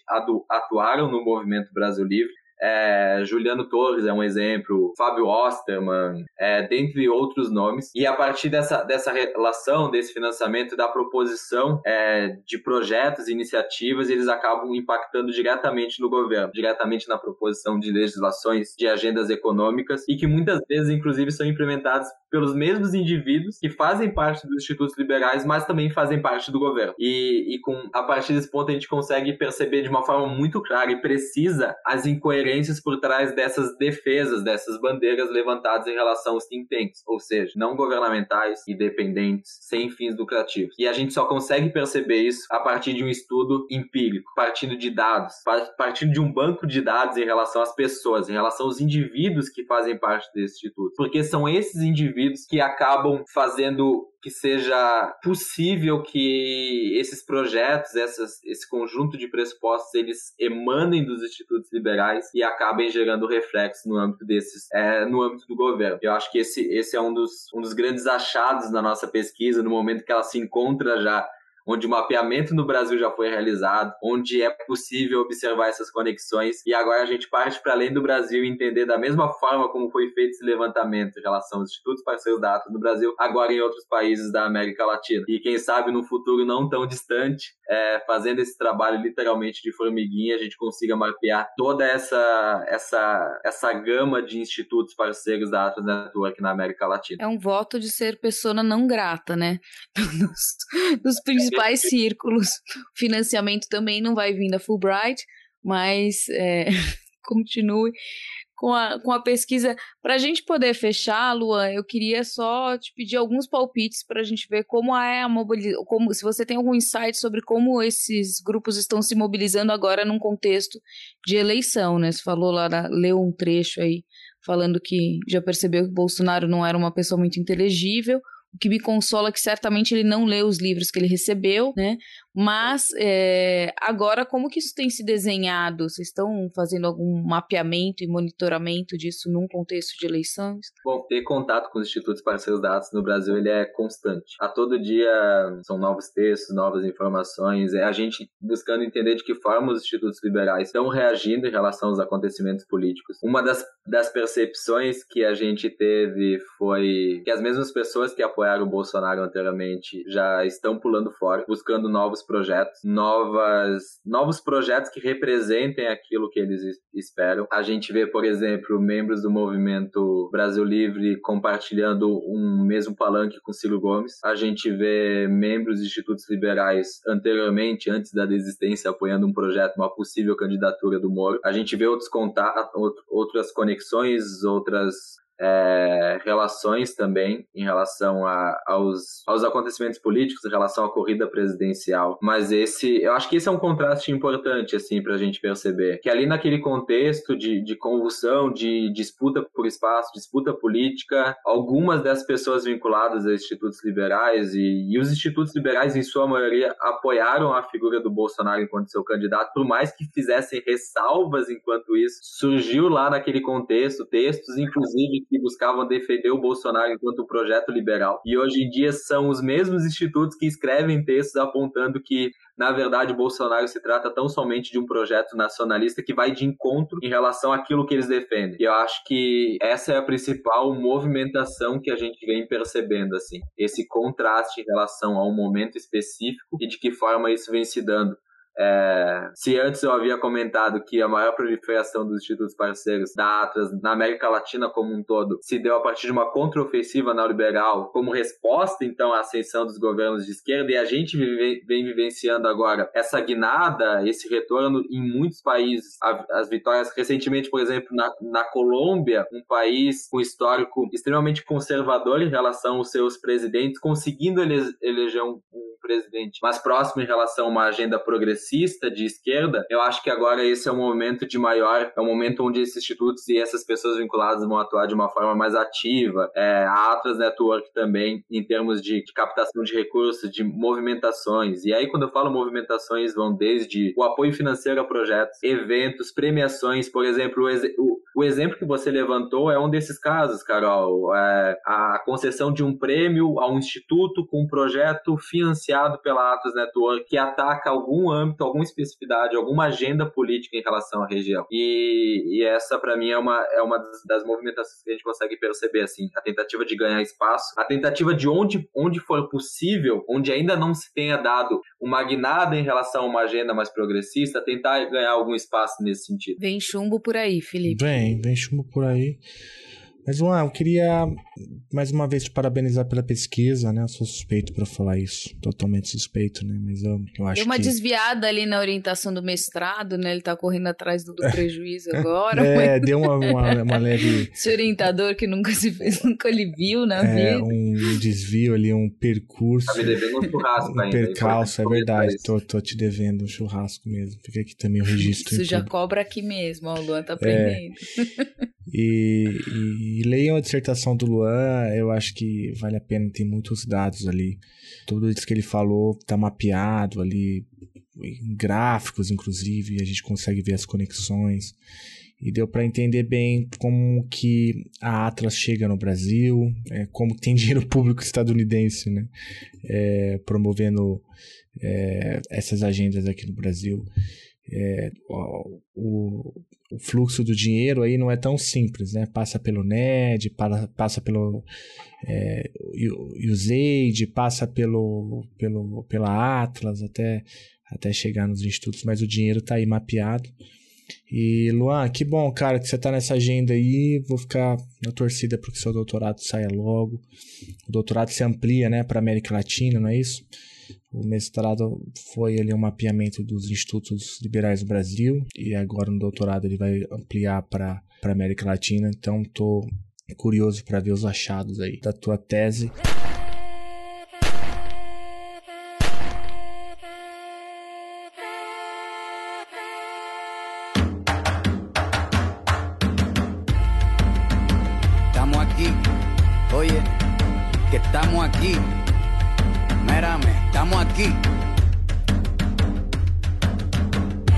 atuaram no Movimento Brasil Livre. É, Juliano Torres é um exemplo, Fábio Osterman, é, dentre outros nomes. E a partir dessa, dessa relação, desse financiamento, da proposição é, de projetos e iniciativas, eles acabam impactando diretamente no governo, diretamente na proposição de legislações, de agendas econômicas, e que muitas vezes, inclusive, são implementadas pelos mesmos indivíduos que fazem parte dos institutos liberais, mas também fazem parte do governo. E, e com, a partir desse ponto a gente consegue perceber de uma forma muito clara e precisa as incoerências por trás dessas defesas, dessas bandeiras levantadas em relação aos think tanks, ou seja, não governamentais, independentes, sem fins lucrativos. E a gente só consegue perceber isso a partir de um estudo empírico, partindo de dados, partindo de um banco de dados em relação às pessoas, em relação aos indivíduos que fazem parte desse instituto. Porque são esses indivíduos que acabam fazendo que seja possível que esses projetos, essas, esse conjunto de pressupostos, eles emanem dos institutos liberais e acabem gerando reflexos no âmbito desses, é, no âmbito do governo. Eu acho que esse, esse é um dos, um dos grandes achados da nossa pesquisa, no momento que ela se encontra já, onde o mapeamento no Brasil já foi realizado, onde é possível observar essas conexões, e agora a gente parte para além do Brasil e entender da mesma forma como foi feito esse levantamento em relação aos institutos parceiros da Atlas no Brasil, agora em outros países da América Latina. E quem sabe, no futuro não tão distante, é, fazendo esse trabalho literalmente de formiguinha, a gente consiga mapear toda essa, essa, essa gama de institutos parceiros da Atlas Network na América Latina. É um voto de ser pessoa não grata, né? Dos, dos principais círculos. O financiamento também não vai vir da Fulbright, mas é, continue com a, com a pesquisa. Para a gente poder fechar, Luan, eu queria só te pedir alguns palpites para a gente ver como é a mobilização, como, se você tem algum insight sobre como esses grupos estão se mobilizando agora num contexto de eleição, né? Você falou lá, leu um trecho aí falando que já percebeu que Bolsonaro não era uma pessoa muito inteligível. O que me consola é que certamente ele não leu os livros que ele recebeu, né? Mas é, agora, como que isso tem se desenhado? Vocês estão fazendo algum mapeamento e monitoramento disso num contexto de eleições? Bom, ter contato com os institutos parceiros da Atlas no Brasil, ele é constante. A todo dia são novos textos, novas informações, é a gente buscando entender de que forma os institutos liberais estão reagindo em relação aos acontecimentos políticos. Uma das, das percepções que a gente teve foi que as mesmas pessoas que apoiaram o Bolsonaro anteriormente já estão pulando fora, buscando novos projetos, novas, novos projetos que representem aquilo que eles esperam. A gente vê, por exemplo, membros do Movimento Brasil Livre compartilhando um mesmo palanque com Ciro Gomes. A gente vê membros de institutos liberais anteriormente, antes da desistência, apoiando um projeto, uma possível candidatura do Moro. A gente vê outros contatos, outras conexões, outras É, relações também em relação a, aos, aos acontecimentos políticos, em relação à corrida presidencial. Mas esse, eu acho que esse é um contraste importante, assim, pra gente perceber que ali naquele contexto de, de convulsão, de disputa por espaço, disputa política, algumas das pessoas vinculadas a institutos liberais e, e os institutos liberais, em sua maioria, apoiaram a figura do Bolsonaro enquanto seu candidato, por mais que fizessem ressalvas enquanto isso. Surgiu lá naquele contexto textos, inclusive, que buscavam defender o Bolsonaro enquanto projeto liberal. E hoje em dia são os mesmos institutos que escrevem textos apontando que, na verdade, o Bolsonaro se trata tão somente de um projeto nacionalista que vai de encontro em relação àquilo que eles defendem. E eu acho que essa é a principal movimentação que a gente vem percebendo, assim, esse contraste em relação a um momento específico e de que forma isso vem se dando. É, se antes eu havia comentado que a maior proliferação dos institutos parceiros da Atlas na América Latina como um todo se deu a partir de uma contraofensiva neoliberal como resposta, então, à ascensão dos governos de esquerda, e a gente vive, vem vivenciando agora essa guinada, esse retorno em muitos países, as vitórias recentemente, por exemplo, na, na Colômbia, um país com histórico extremamente conservador em relação aos seus presidentes, conseguindo ele, eleger um, um presidente mais próximo em relação a uma agenda progressista de esquerda. Eu acho que agora esse é o momento de maior, é o momento onde esses institutos e essas pessoas vinculadas vão atuar de uma forma mais ativa. É, a Atlas Network também, em termos de, de captação de recursos, de movimentações. E aí, quando eu falo movimentações, vão desde o apoio financeiro a projetos, eventos, premiações. Por exemplo, o, ex, o, o exemplo que você levantou é um desses casos, Carol. É, a concessão de um prêmio a um instituto com um projeto financiado pela Atlas Network que ataca algum âmbito, alguma especificidade, alguma agenda política em relação à região. E, e essa, para mim, é uma, é uma das movimentações que a gente consegue perceber, assim, a tentativa de ganhar espaço, a tentativa de onde, onde for possível, onde ainda não se tenha dado uma guinada em relação a uma agenda mais progressista, tentar ganhar algum espaço nesse sentido. Vem chumbo por aí, Felipe. Vem, vem chumbo por aí. Mas, Luan, eu queria mais uma vez te parabenizar pela pesquisa, né? Eu sou suspeito para falar isso, totalmente suspeito, né? Mas eu, eu acho que... Deu uma que... desviada ali na orientação do mestrado, né? Ele tá correndo atrás do, do prejuízo agora. É, mas... deu uma, uma, uma leve... Esse orientador que nunca se fez, nunca ele viu na é, vida. Um desvio ali, um percurso. Tá me devendo um churrasco um ainda. Um percalço, é verdade. Tô, tô te devendo um churrasco mesmo. Fica aqui também o registro. Isso já tudo. Cobra aqui mesmo, ó, o Luan tá aprendendo. É. E, e, e leiam a dissertação do Luan, eu acho que vale a pena, tem muitos dados ali. Tudo isso que ele falou está mapeado ali, em gráficos inclusive, a gente consegue ver as conexões. E deu para entender bem como que a Atlas chega no Brasil, é, como tem dinheiro público estadunidense, né? É, promovendo é, essas agendas aqui no Brasil. É, o, o, o fluxo do dinheiro aí não é tão simples, né? Passa pelo N E D, para, passa pelo é, USAID, passa pelo, pelo, pela Atlas até, até chegar nos institutos, mas o dinheiro está aí mapeado. E Luan, que bom, cara, que você está nessa agenda aí, vou ficar na torcida para que seu doutorado saia logo. O doutorado se amplia, né, para a América Latina, não é isso? O mestrado foi ali um mapeamento dos institutos liberais do Brasil e agora no doutorado ele vai ampliar para a América Latina, então estou curioso para ver os achados aí da tua tese. Estamos aqui, oye, que estamos aqui. Estamos aquí.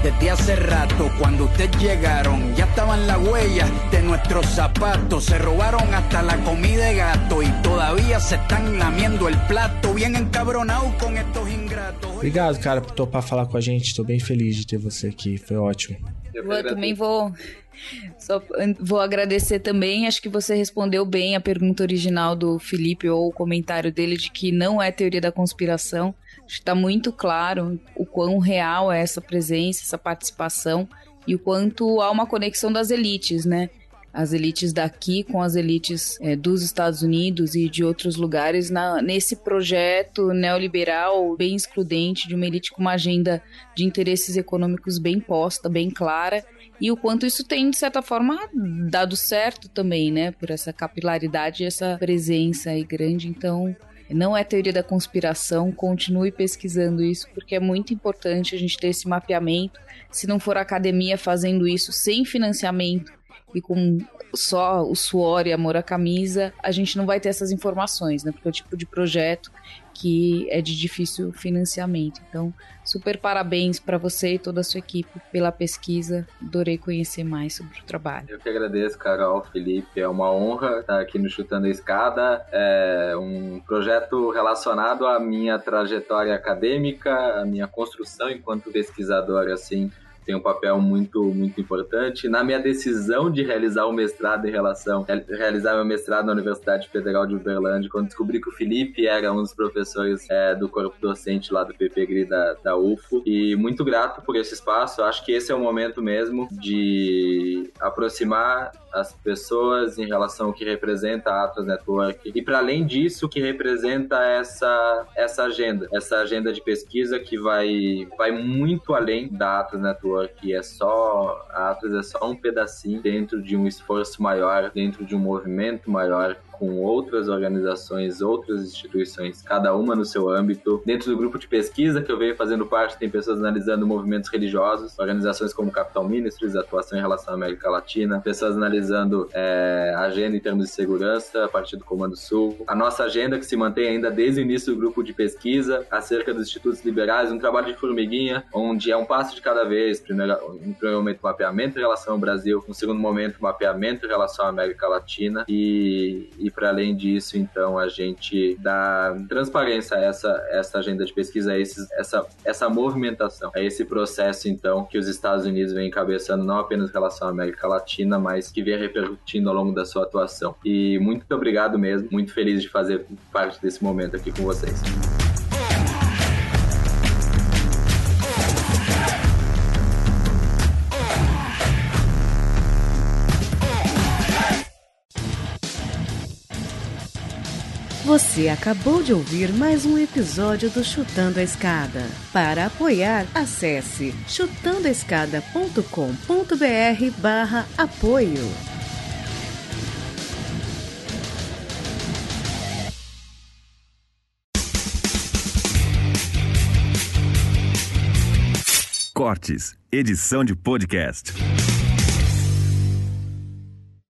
Desde hace rato, cuando ustedes llegaron, ya estaban las huellas de nuestros zapatos. Se robaron hasta la comida de gato y todavía se están lamiendo el plato, bien encabronado con estos ingratos. Obrigado, cara, por topar falar com a gente. Tô bem feliz de ter você aqui. Foi ótimo. Eu, eu também vou, só vou agradecer também, acho que você respondeu bem a pergunta original do Felipe ou o comentário dele de que não é teoria da conspiração, acho que está muito claro o quão real é essa presença, essa participação e o quanto há uma conexão das elites, né? As elites daqui com as elites é, dos Estados Unidos e de outros lugares na, nesse projeto neoliberal bem excludente de uma elite com uma agenda de interesses econômicos bem posta, bem clara, e o quanto isso tem, de certa forma, dado certo também, né? Por essa capilaridade e essa presença aí grande. Então, não é teoria da conspiração, continue pesquisando isso, porque é muito importante a gente ter esse mapeamento. Se não for a academia fazendo isso sem financiamento, e com só o suor e amor à camisa, a gente não vai ter essas informações, né? Porque é o tipo de projeto que é de difícil financiamento. Então, super parabéns para você e toda a sua equipe pela pesquisa. Adorei conhecer mais sobre o trabalho. Eu que agradeço, Carol, Felipe. É uma honra estar aqui no Chutando a Escada. É um projeto relacionado à minha trajetória acadêmica, à minha construção enquanto pesquisadora, assim, tem um papel muito, muito importante. Na minha decisão de realizar o mestrado em relação... Realizar meu mestrado na Universidade Federal de Uberlândia, quando descobri que o Felipe era um dos professores é, do corpo docente lá do P P G R I da, da U F O. E muito grato por esse espaço. Acho que esse é o momento mesmo de aproximar as pessoas em relação ao que representa a Atlas Network. E para além disso, o que representa essa, essa agenda. Essa agenda de pesquisa que vai, vai muito além da Atlas Network. Que é só, a Atlas é só um pedacinho dentro de um esforço maior, dentro de um movimento maior, com outras organizações, outras instituições, cada uma no seu âmbito. Dentro do grupo de pesquisa que eu venho fazendo parte, tem pessoas analisando movimentos religiosos, organizações como Capital Ministries, atuação em relação à América Latina, pessoas analisando é, agenda em termos de segurança, a partir do Comando Sul. A nossa agenda que se mantém ainda desde o início do grupo de pesquisa, acerca dos institutos liberais, um trabalho de formiguinha, onde é um passo de cada vez. Primeiro, no primeiro momento, mapeamento em relação ao Brasil. No segundo momento, mapeamento em relação à América Latina. E, e para além disso, então, a gente dá transparência a essa, essa agenda de pesquisa, a esses, essa, essa movimentação, a esse processo, então, que os Estados Unidos vem encabeçando, não apenas em relação à América Latina, mas que vem repercutindo ao longo da sua atuação. E muito obrigado mesmo, muito feliz de fazer parte desse momento aqui com vocês. Você acabou de ouvir mais um episódio do Chutando a Escada. Para apoiar, acesse chutandoaescada.com.br barra apoio. Cortes, edição de podcast.